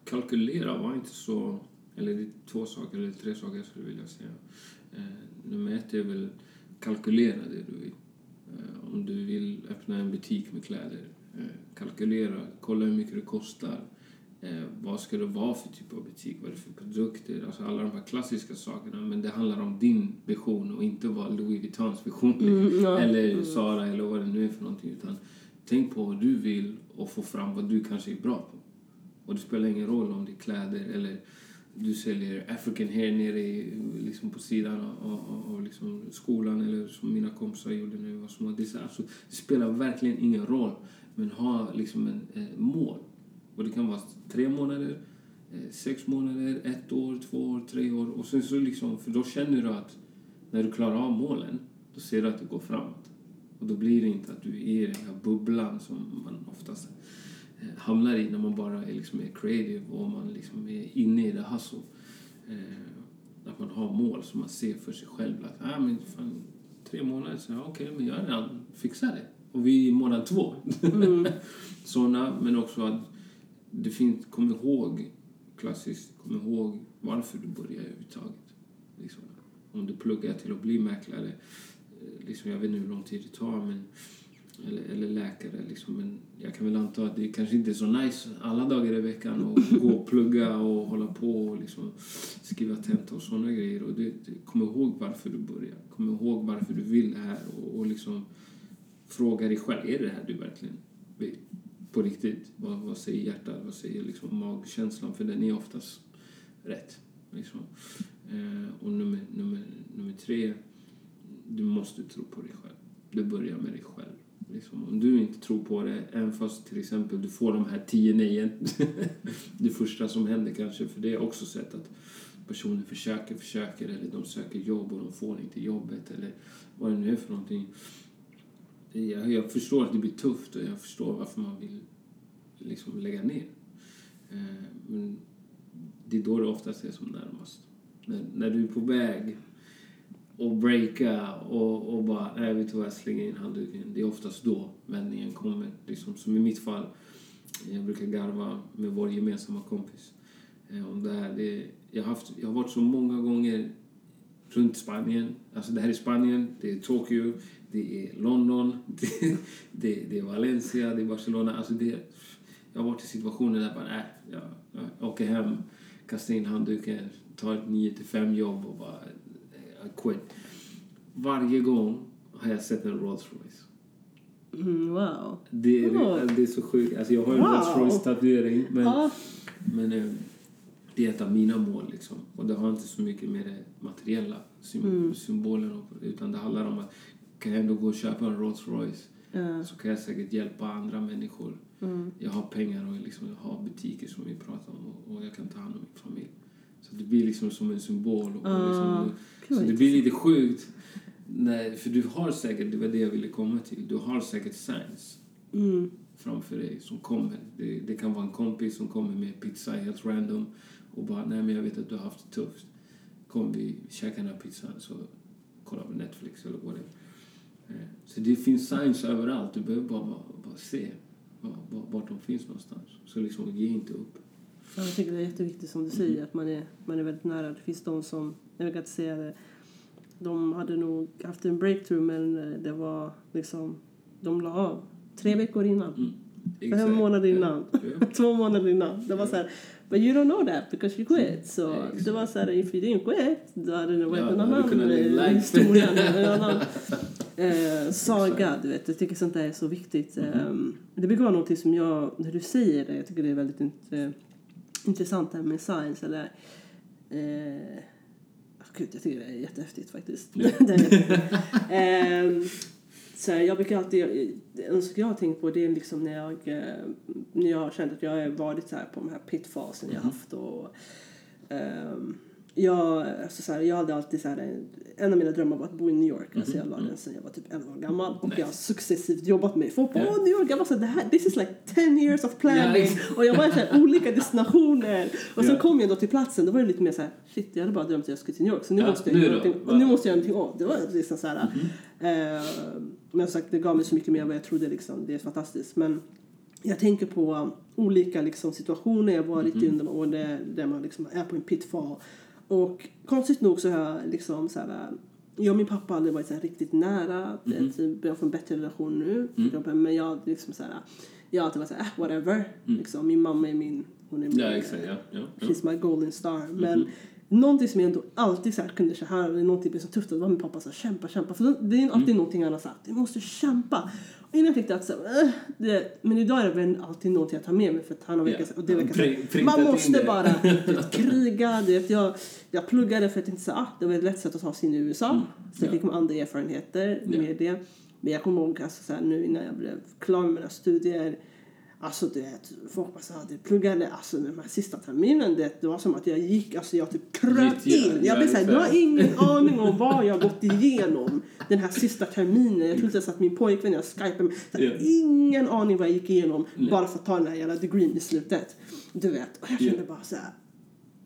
Kalkylera var inte så... Eller det är två saker eller tre saker jag skulle vilja säga. Uh, nummer ett är väl kalkylera det du vill. Om du vill öppna en butik med kläder, kalkylera, kolla hur mycket det kostar, vad ska det vara för typ av butik, vad är det för produkter, alltså alla de här klassiska sakerna. Men det handlar om din vision och inte vad Louis Vuittons vision är, mm, ja. eller Sara eller vad det nu är för någonting, utan tänk på vad du vill och få fram vad du kanske är bra på. Och det spelar ingen roll om det är kläder eller du säljer African här nere i, liksom på sidan av, av, av liksom skolan, eller som mina kompisar gjorde när vi var små. Det, alltså, det spelar verkligen ingen roll, men ha liksom en eh, mål. Och det kan vara tre månader, eh, sex månader, ett år, två år, tre år. Och sen så liksom, för då känner du att när du klarar av målen, då ser du att det går framåt. Och då blir det inte att du är i den här bubblan som man oftast hamnar i när man bara är, liksom, är creative och man liksom är inne i det hustle. Eh, att man har mål som man ser för sig själv. Att, ah, men fan, tre månader så ja, okej, okay, men jag är redan fixar det. Och vi är i månad två. Mm. Sådana, men också att det finns, kom ihåg klassiskt, kom ihåg varför du börjar överhuvudtaget. Liksom, om du pluggar till att bli mäklare, liksom, jag vet inte hur lång tid det tar, men eller, eller läkare liksom. Men jag kan väl anta att det kanske inte är så nice alla dagar i veckan och gå och plugga och hålla på och liksom skriva tenta och sådana grejer. Och det, kom ihåg varför du börjar, kom ihåg varför du vill det här och, och liksom fråga dig själv, är det här du verkligen vill? På riktigt, vad, vad säger hjärtat, vad säger liksom magkänslan, för den är oftast rätt liksom. eh, och nummer, nummer, nummer tre, du måste tro på dig själv. Du börjar med dig själv liksom. Om du inte tror på det, även fast till exempel du får de här tio nejen det första som händer kanske, för det är också sett att personer försöker, försöker eller de söker jobb och de får inte jobbet eller vad det nu är för någonting. Jag, jag förstår att det blir tufft och jag förstår varför man vill liksom lägga ner. Eh, men det är då det oftast är som närmast. Men när du är på väg och breaka och, och bara, nej vet du vad, jag slänger in handduken. Det är oftast då vändningen kommer. Liksom, som i mitt fall, jag brukar garva med vår gemensamma kompis. Eh, om det här, det är, jag, har haft, jag har varit så många gånger runt Spanien. Alltså det här är Spanien, det är Tokyo, det är London, det, det, det är Valencia, det är Barcelona. Alltså det, jag har varit i situationer där jag bara, nej, jag, jag åker hem, kastar in handduken, tar ett nio till fem jobb och bara, I quit. Varje gång har jag sett en Rolls Royce. Mm, wow. Det, wow. Det, det är så sjukt. Alltså jag har en wow. Rolls Royce-tatuering, men, ah. men det är ett av mina mål liksom. Och det har inte så mycket med det materiella symbolen mm. utan det handlar om att kan jag ändå gå och köpa en Rolls Royce mm. så kan jag säkert hjälpa andra människor. Mm. Jag har pengar och liksom, jag har butiker som vi pratar om och, och jag kan ta hand om min familj. Så det blir liksom som en symbol. Och, uh, och liksom, så det blir lite sjukt. Nej, för du har säkert, det var det jag ville komma till, du har säkert signs mm. framför dig som kommer. Det, det kan vara en kompis som kommer med pizza helt random och bara, nej men jag vet att du har haft det tufft. Kom vi käka den här pizzan så kollar vi Netflix eller vad det är. Så det finns signs överallt. Du behöver bara, bara, bara se vart de finns någonstans. Så liksom ge inte upp. Ja, jag tycker det är jätteviktigt som du säger. Att man är, man är väldigt nära. Det finns de som, jag vet inte säga det. De hade nog haft en breakthrough. Men det var liksom, de la av tre veckor innan. Mm. Fem månader innan. Yeah. Två månader innan. Det var så här, but you don't know that because you quit. Så exactly. Det var så här, if you didn't quit, då hade det varit en annan historia. En annan Eh, saga, du vet. Jag tycker sånt där är så viktigt. Mm-hmm. um, det brukar vara någonting som jag, när du säger det, jag tycker det är väldigt int- intressant här med science eller eh, oh, gud, jag tycker det är jättehäftigt faktiskt. Mm. Det är jättehäftigt. um, så jag brukar alltid, en sak jag har tänkt på det är liksom när jag när jag har känt att jag har varit så här på de här pitfasen mm-hmm. jag har haft och um, Jag, alltså så här, jag hade alltid så här, en av mina drömmar var att bo i New York. Alltså jag la den sen jag var typ elva år gammal. Och nice. Jag har successivt jobbat mig. Folk på yeah. New York, jag var så här, det här, this is like ten years of planning. Yeah. Och jag var i olika destinationer. Och yeah. sen kom jag då till platsen, då var det lite mer så här, shit, jag hade bara drömt att jag skulle till New York. Så nu, ja, måste, jag nu, göra och nu måste jag göra någonting åt. Det var liksom så här, mm-hmm. eh, men som sagt, det gav mig så mycket mer än vad jag trodde liksom. Det är fantastiskt, men jag tänker på olika liksom, situationer jag varit mm-hmm. i under år där, där man liksom är på en pitfall. Och konstigt nog så har jag liksom så här, jag och min pappa har aldrig varit så här riktigt nära. Mm-hmm. Jag får en bättre relation nu. Mm. Men jag liksom så här, jag har alltid varit så här, whatever. Mm. Liksom, min mamma är min, hon är min. Ja, exakt, ja, ja, ja. She's my golden star. Mm-hmm. Men någonting som jag ändå alltid så här kunde så här, eller någonting blev så tufft, det var min pappa så här, kämpa, kämpa. För det är alltid mm. någonting han har sagt, du måste kämpa. Och innan jag tyckte att så här, äh, det, men idag är det väl alltid någonting jag tar med mig för att han har verkat, yeah. och det verkar Pr- så här, man måste bara vet, kriga, vet, jag, jag pluggade för att inte så ah, det var ett lätt sätt att ta sig in i U S A. Mm. Så jag fick yeah. andra erfarenheter yeah. med det. Men jag kommer ihåg alltså, så här, nu innan jag blev klar med mina studier. Alltså du vet, folk bara så här, du pluggade, alltså den här sista terminen, det, det var som att jag gick, alltså jag typ kröp in. Jag blev såhär, jag har ingen aning om vad jag gått igenom den här sista terminen. Jag trodde så att min pojkvän, jag skypade mig, så yeah. ingen aning vad jag gick igenom, yeah. bara för att ta den här jävla degreen i slutet. Du vet, och jag kände yeah. bara så här.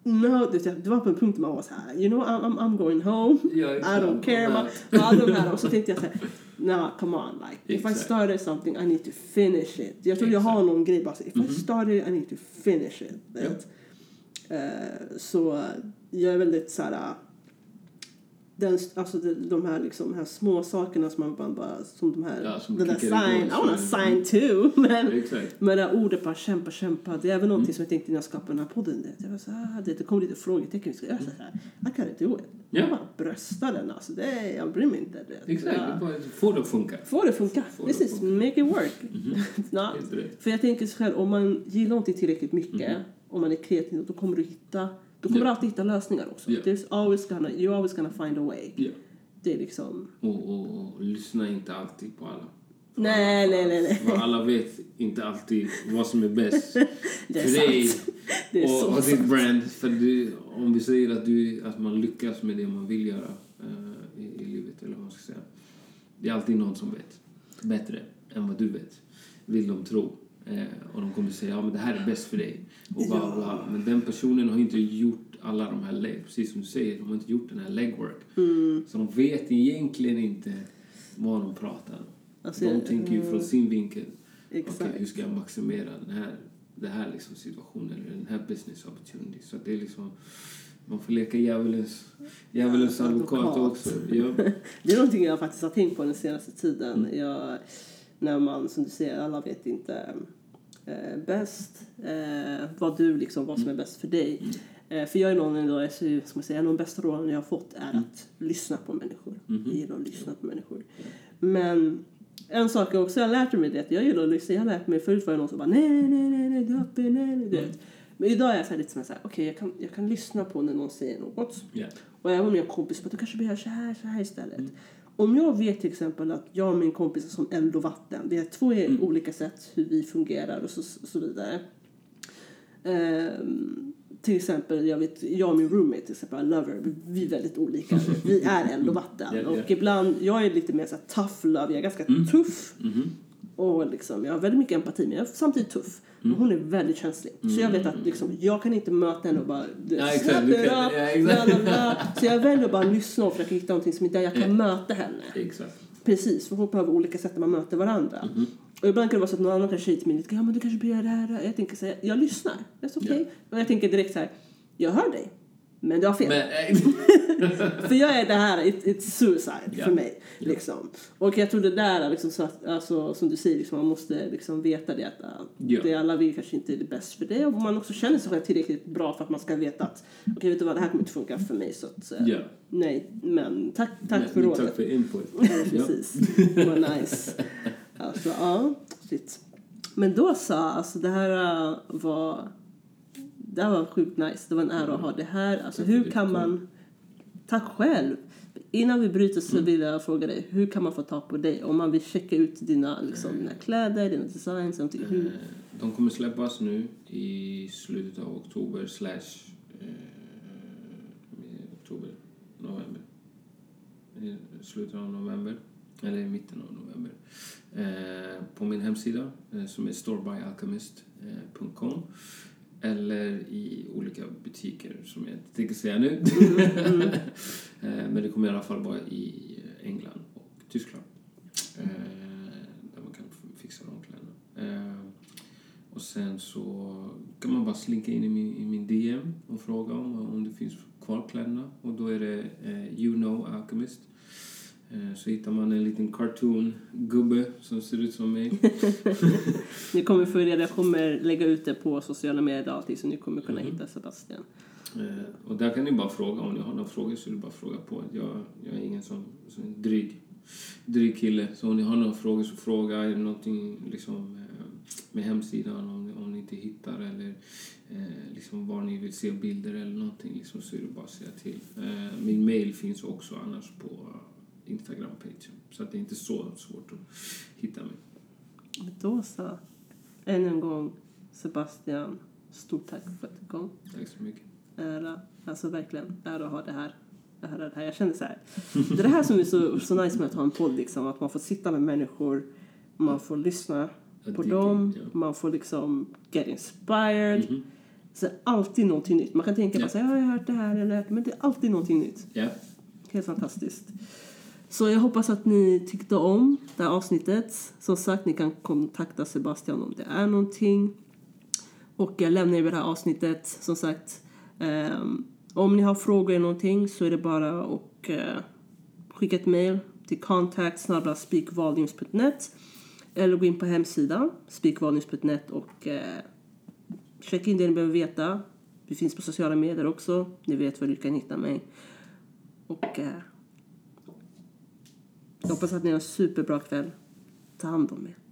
No, det var på en punkt där man var så här, you know, I'm, I'm going home, yeah, I don't care about all de här. Och så tänkte jag så här, nah, come on, like, if exactly. I started something, I need to finish it. Jag tror exactly. jag har någon grej bara så, if mm-hmm. I started, I need to finish it. Yep. Uh, så jag är väldigt så här, den, alltså de, de här liksom här små sakerna som man bara, bara som de här ja, som den där sign, I wanna sign too, men men det ordet bara kämpa kämpa, det är även någonting mm. som jag tänkte när jag skapade den här podden, det var så här, det kom lite frågetecken, ska jag säga så här, jag kan inte do it, jag yeah. bara bröstar den, alltså det, jag bryr mig inte, det exakt, får det funka, får det funka, this is make it work mm-hmm. Not, det. För jag tänker så här, om man gillar någonting tillräckligt mycket mm-hmm. om man är kreativ, då kommer du hitta Då kommer yeah. du alltid hitta lösningar också. Yeah. There's always gonna, you're always gonna find a way. Yeah. Det är liksom... Och, och, och lyssna inte alltid på alla. För nej, alla, nej, nej, nej. För alla vet inte alltid vad som är bäst. Det är för dig det är och, och ditt brand. För du, om vi säger att, du, att man lyckas med det man vill göra uh, i, i livet, eller vad man ska säga. Det är alltid någon som vet bättre än vad du vet. Vill de tro. Och de kommer säga, ja men det här är bäst för dig och bla, bla, bla. Men den personen har inte gjort alla de här leg, precis som du säger, de har inte gjort den här legwork mm. så de vet egentligen inte vad de pratar alltså, de jag, tänker ju mm. från sin vinkel exakt. Okay, hur ska jag maximera den här, den här liksom situationen eller den här business opportunity, så det är liksom man får leka djävulens, djävulens ja, advokat, advokat också ja. Det är någonting jag faktiskt har tänkt på den senaste tiden mm. jag, när man som du säger, alla vet inte Eh, bäst eh, vad du liksom, vad som är bäst för dig eh, för jag är någon ändå, jag ser, ska man säga, en av de bästa råden jag har fått är mm. att lyssna på människor mm-hmm. jag gillar att lyssna på människor men en sak jag också har lärt mig det att jag gillar att lyssna, jag har lärt mig förut var jag någon som bara nej nej nej nej, uppe, nej, nej mm. du vet. Men idag är jag så här lite som jag säger, okej okay, jag, kan, jag kan lyssna på när någon säger något yeah. och även om jag har kompis på du kanske behöver så här, så här istället mm. Om jag vet till exempel att jag och min kompis är som eld och vatten. Vi har två mm. olika sätt hur vi fungerar och så, så vidare. Ehm, till exempel, jag, vet, jag och min roommate till exempel, lover, vi är väldigt olika. Vi är eld och vatten. Mm. Och ibland, jag är lite mer så här tough love. Jag är ganska mm. tuff. Mm. Och liksom, jag har väldigt mycket empati men jag är samtidigt tuff. Mm. Hon är väldigt känslig. Mm. Så jag vet att liksom, jag kan inte möta henne och bara ja, exakt, du kan, ja, exakt. Bla, bla, bla. Så jag väljer att bara lyssna och försöka hitta någonting som inte jag kan yeah. möta henne. Exakt. Precis, för folk behöver olika sätt att man möter varandra. Mm. Och ibland kan det vara så att någon annan kanske hit mig. Ja men du kanske blir det här. Jag tänker så här, jag lyssnar. Det är okej. Okay. Yeah. Och jag tänker direkt så här, jag hör dig. Men du har fel. Men, för jag är det här, it, it's suicide yeah. för mig. Yeah. Liksom. Och jag tror det där, liksom, så att, alltså, som du säger, liksom, man måste liksom, veta det. Att yeah. det alla vill kanske inte är det bäst för det. Och man också känner sig tillräckligt bra för att man ska veta att okay, vet du vad, det här kommer inte funka för mig. Så att, yeah. nej, men tack, tack men, för rådet. Tack för input. Precis, det var nice. Alltså, ja, shit. Men då sa, alltså det här var... Det var sjukt nice. Det var en ära att ha det här. Alltså hur kan man... Tack själv. Innan vi bryter så vill jag fråga dig. Hur kan man få tag på dig? Om man vill checka ut dina, liksom, dina kläder, dina designs. Någonting. Hur? De kommer släppas nu i slutet av oktober. Slash... Eh, oktober. November. I slutet av november. Eller i mitten av november. Eh, på min hemsida. Eh, som är store by alchemist dot com. Eller i olika butiker som jag inte tänker säga nu. Mm, mm. Men det kommer i alla fall vara i England och Tyskland. Där man kan fixa de kläderna. Och sen så kan man bara slinka in i min, i min D M och fråga om, om det finns kvar kläderna. Och då är det uh, You Know Alchemist. Så hittar man en liten cartoon-gubbe som ser ut som mig. Ni kommer följa det. Jag kommer lägga ut det på sociala medier alltid, så ni kommer kunna mm. hitta Sebastian. Eh, och där kan ni bara fråga. Om ni har några frågor så är det bara fråga på. Jag, jag är ingen sån, sån dryg, dryg kille. Så om ni har några frågor så fråga. Är det någonting liksom, eh, med hemsidan om, om ni inte hittar eller eh, liksom var ni vill se bilder eller någonting liksom, så är det bara att säga till. Eh, min mail finns också annars på Instagram-page. Så att det är inte så svårt att hitta mig. Då så. Än en gång Sebastian, stort tack för att du kom. Tack så mycket. Ära, alltså verkligen, ära att ha det här. Ära det här. Jag känner så här. Det är det här som är så, så nice med att ha en podd liksom. Att man får sitta med människor. Man får lyssna ja, på dem. Ja. Man får liksom get inspired. Mm-hmm. Så alltid någonting nytt. Man kan tänka yeah. på sig, ja, jag har hört det här eller men det är alltid någonting nytt. Ja. Yeah. Helt fantastiskt. Så jag hoppas att ni tyckte om det här avsnittet. Som sagt, ni kan kontakta Sebastian om det är någonting. Och jag lämnar er det här avsnittet. Som sagt, um, om ni har frågor eller någonting så är det bara att och eh, skicka ett mejl till contact snabel-a speak volumes punkt net eller gå in på hemsidan speak volumes punkt net och eh, checka in det ni behöver veta. Vi finns på sociala medier också. Ni vet var du kan hitta mig. Och eh, jag hoppas att ni har en superbra kväll. Ta hand om er.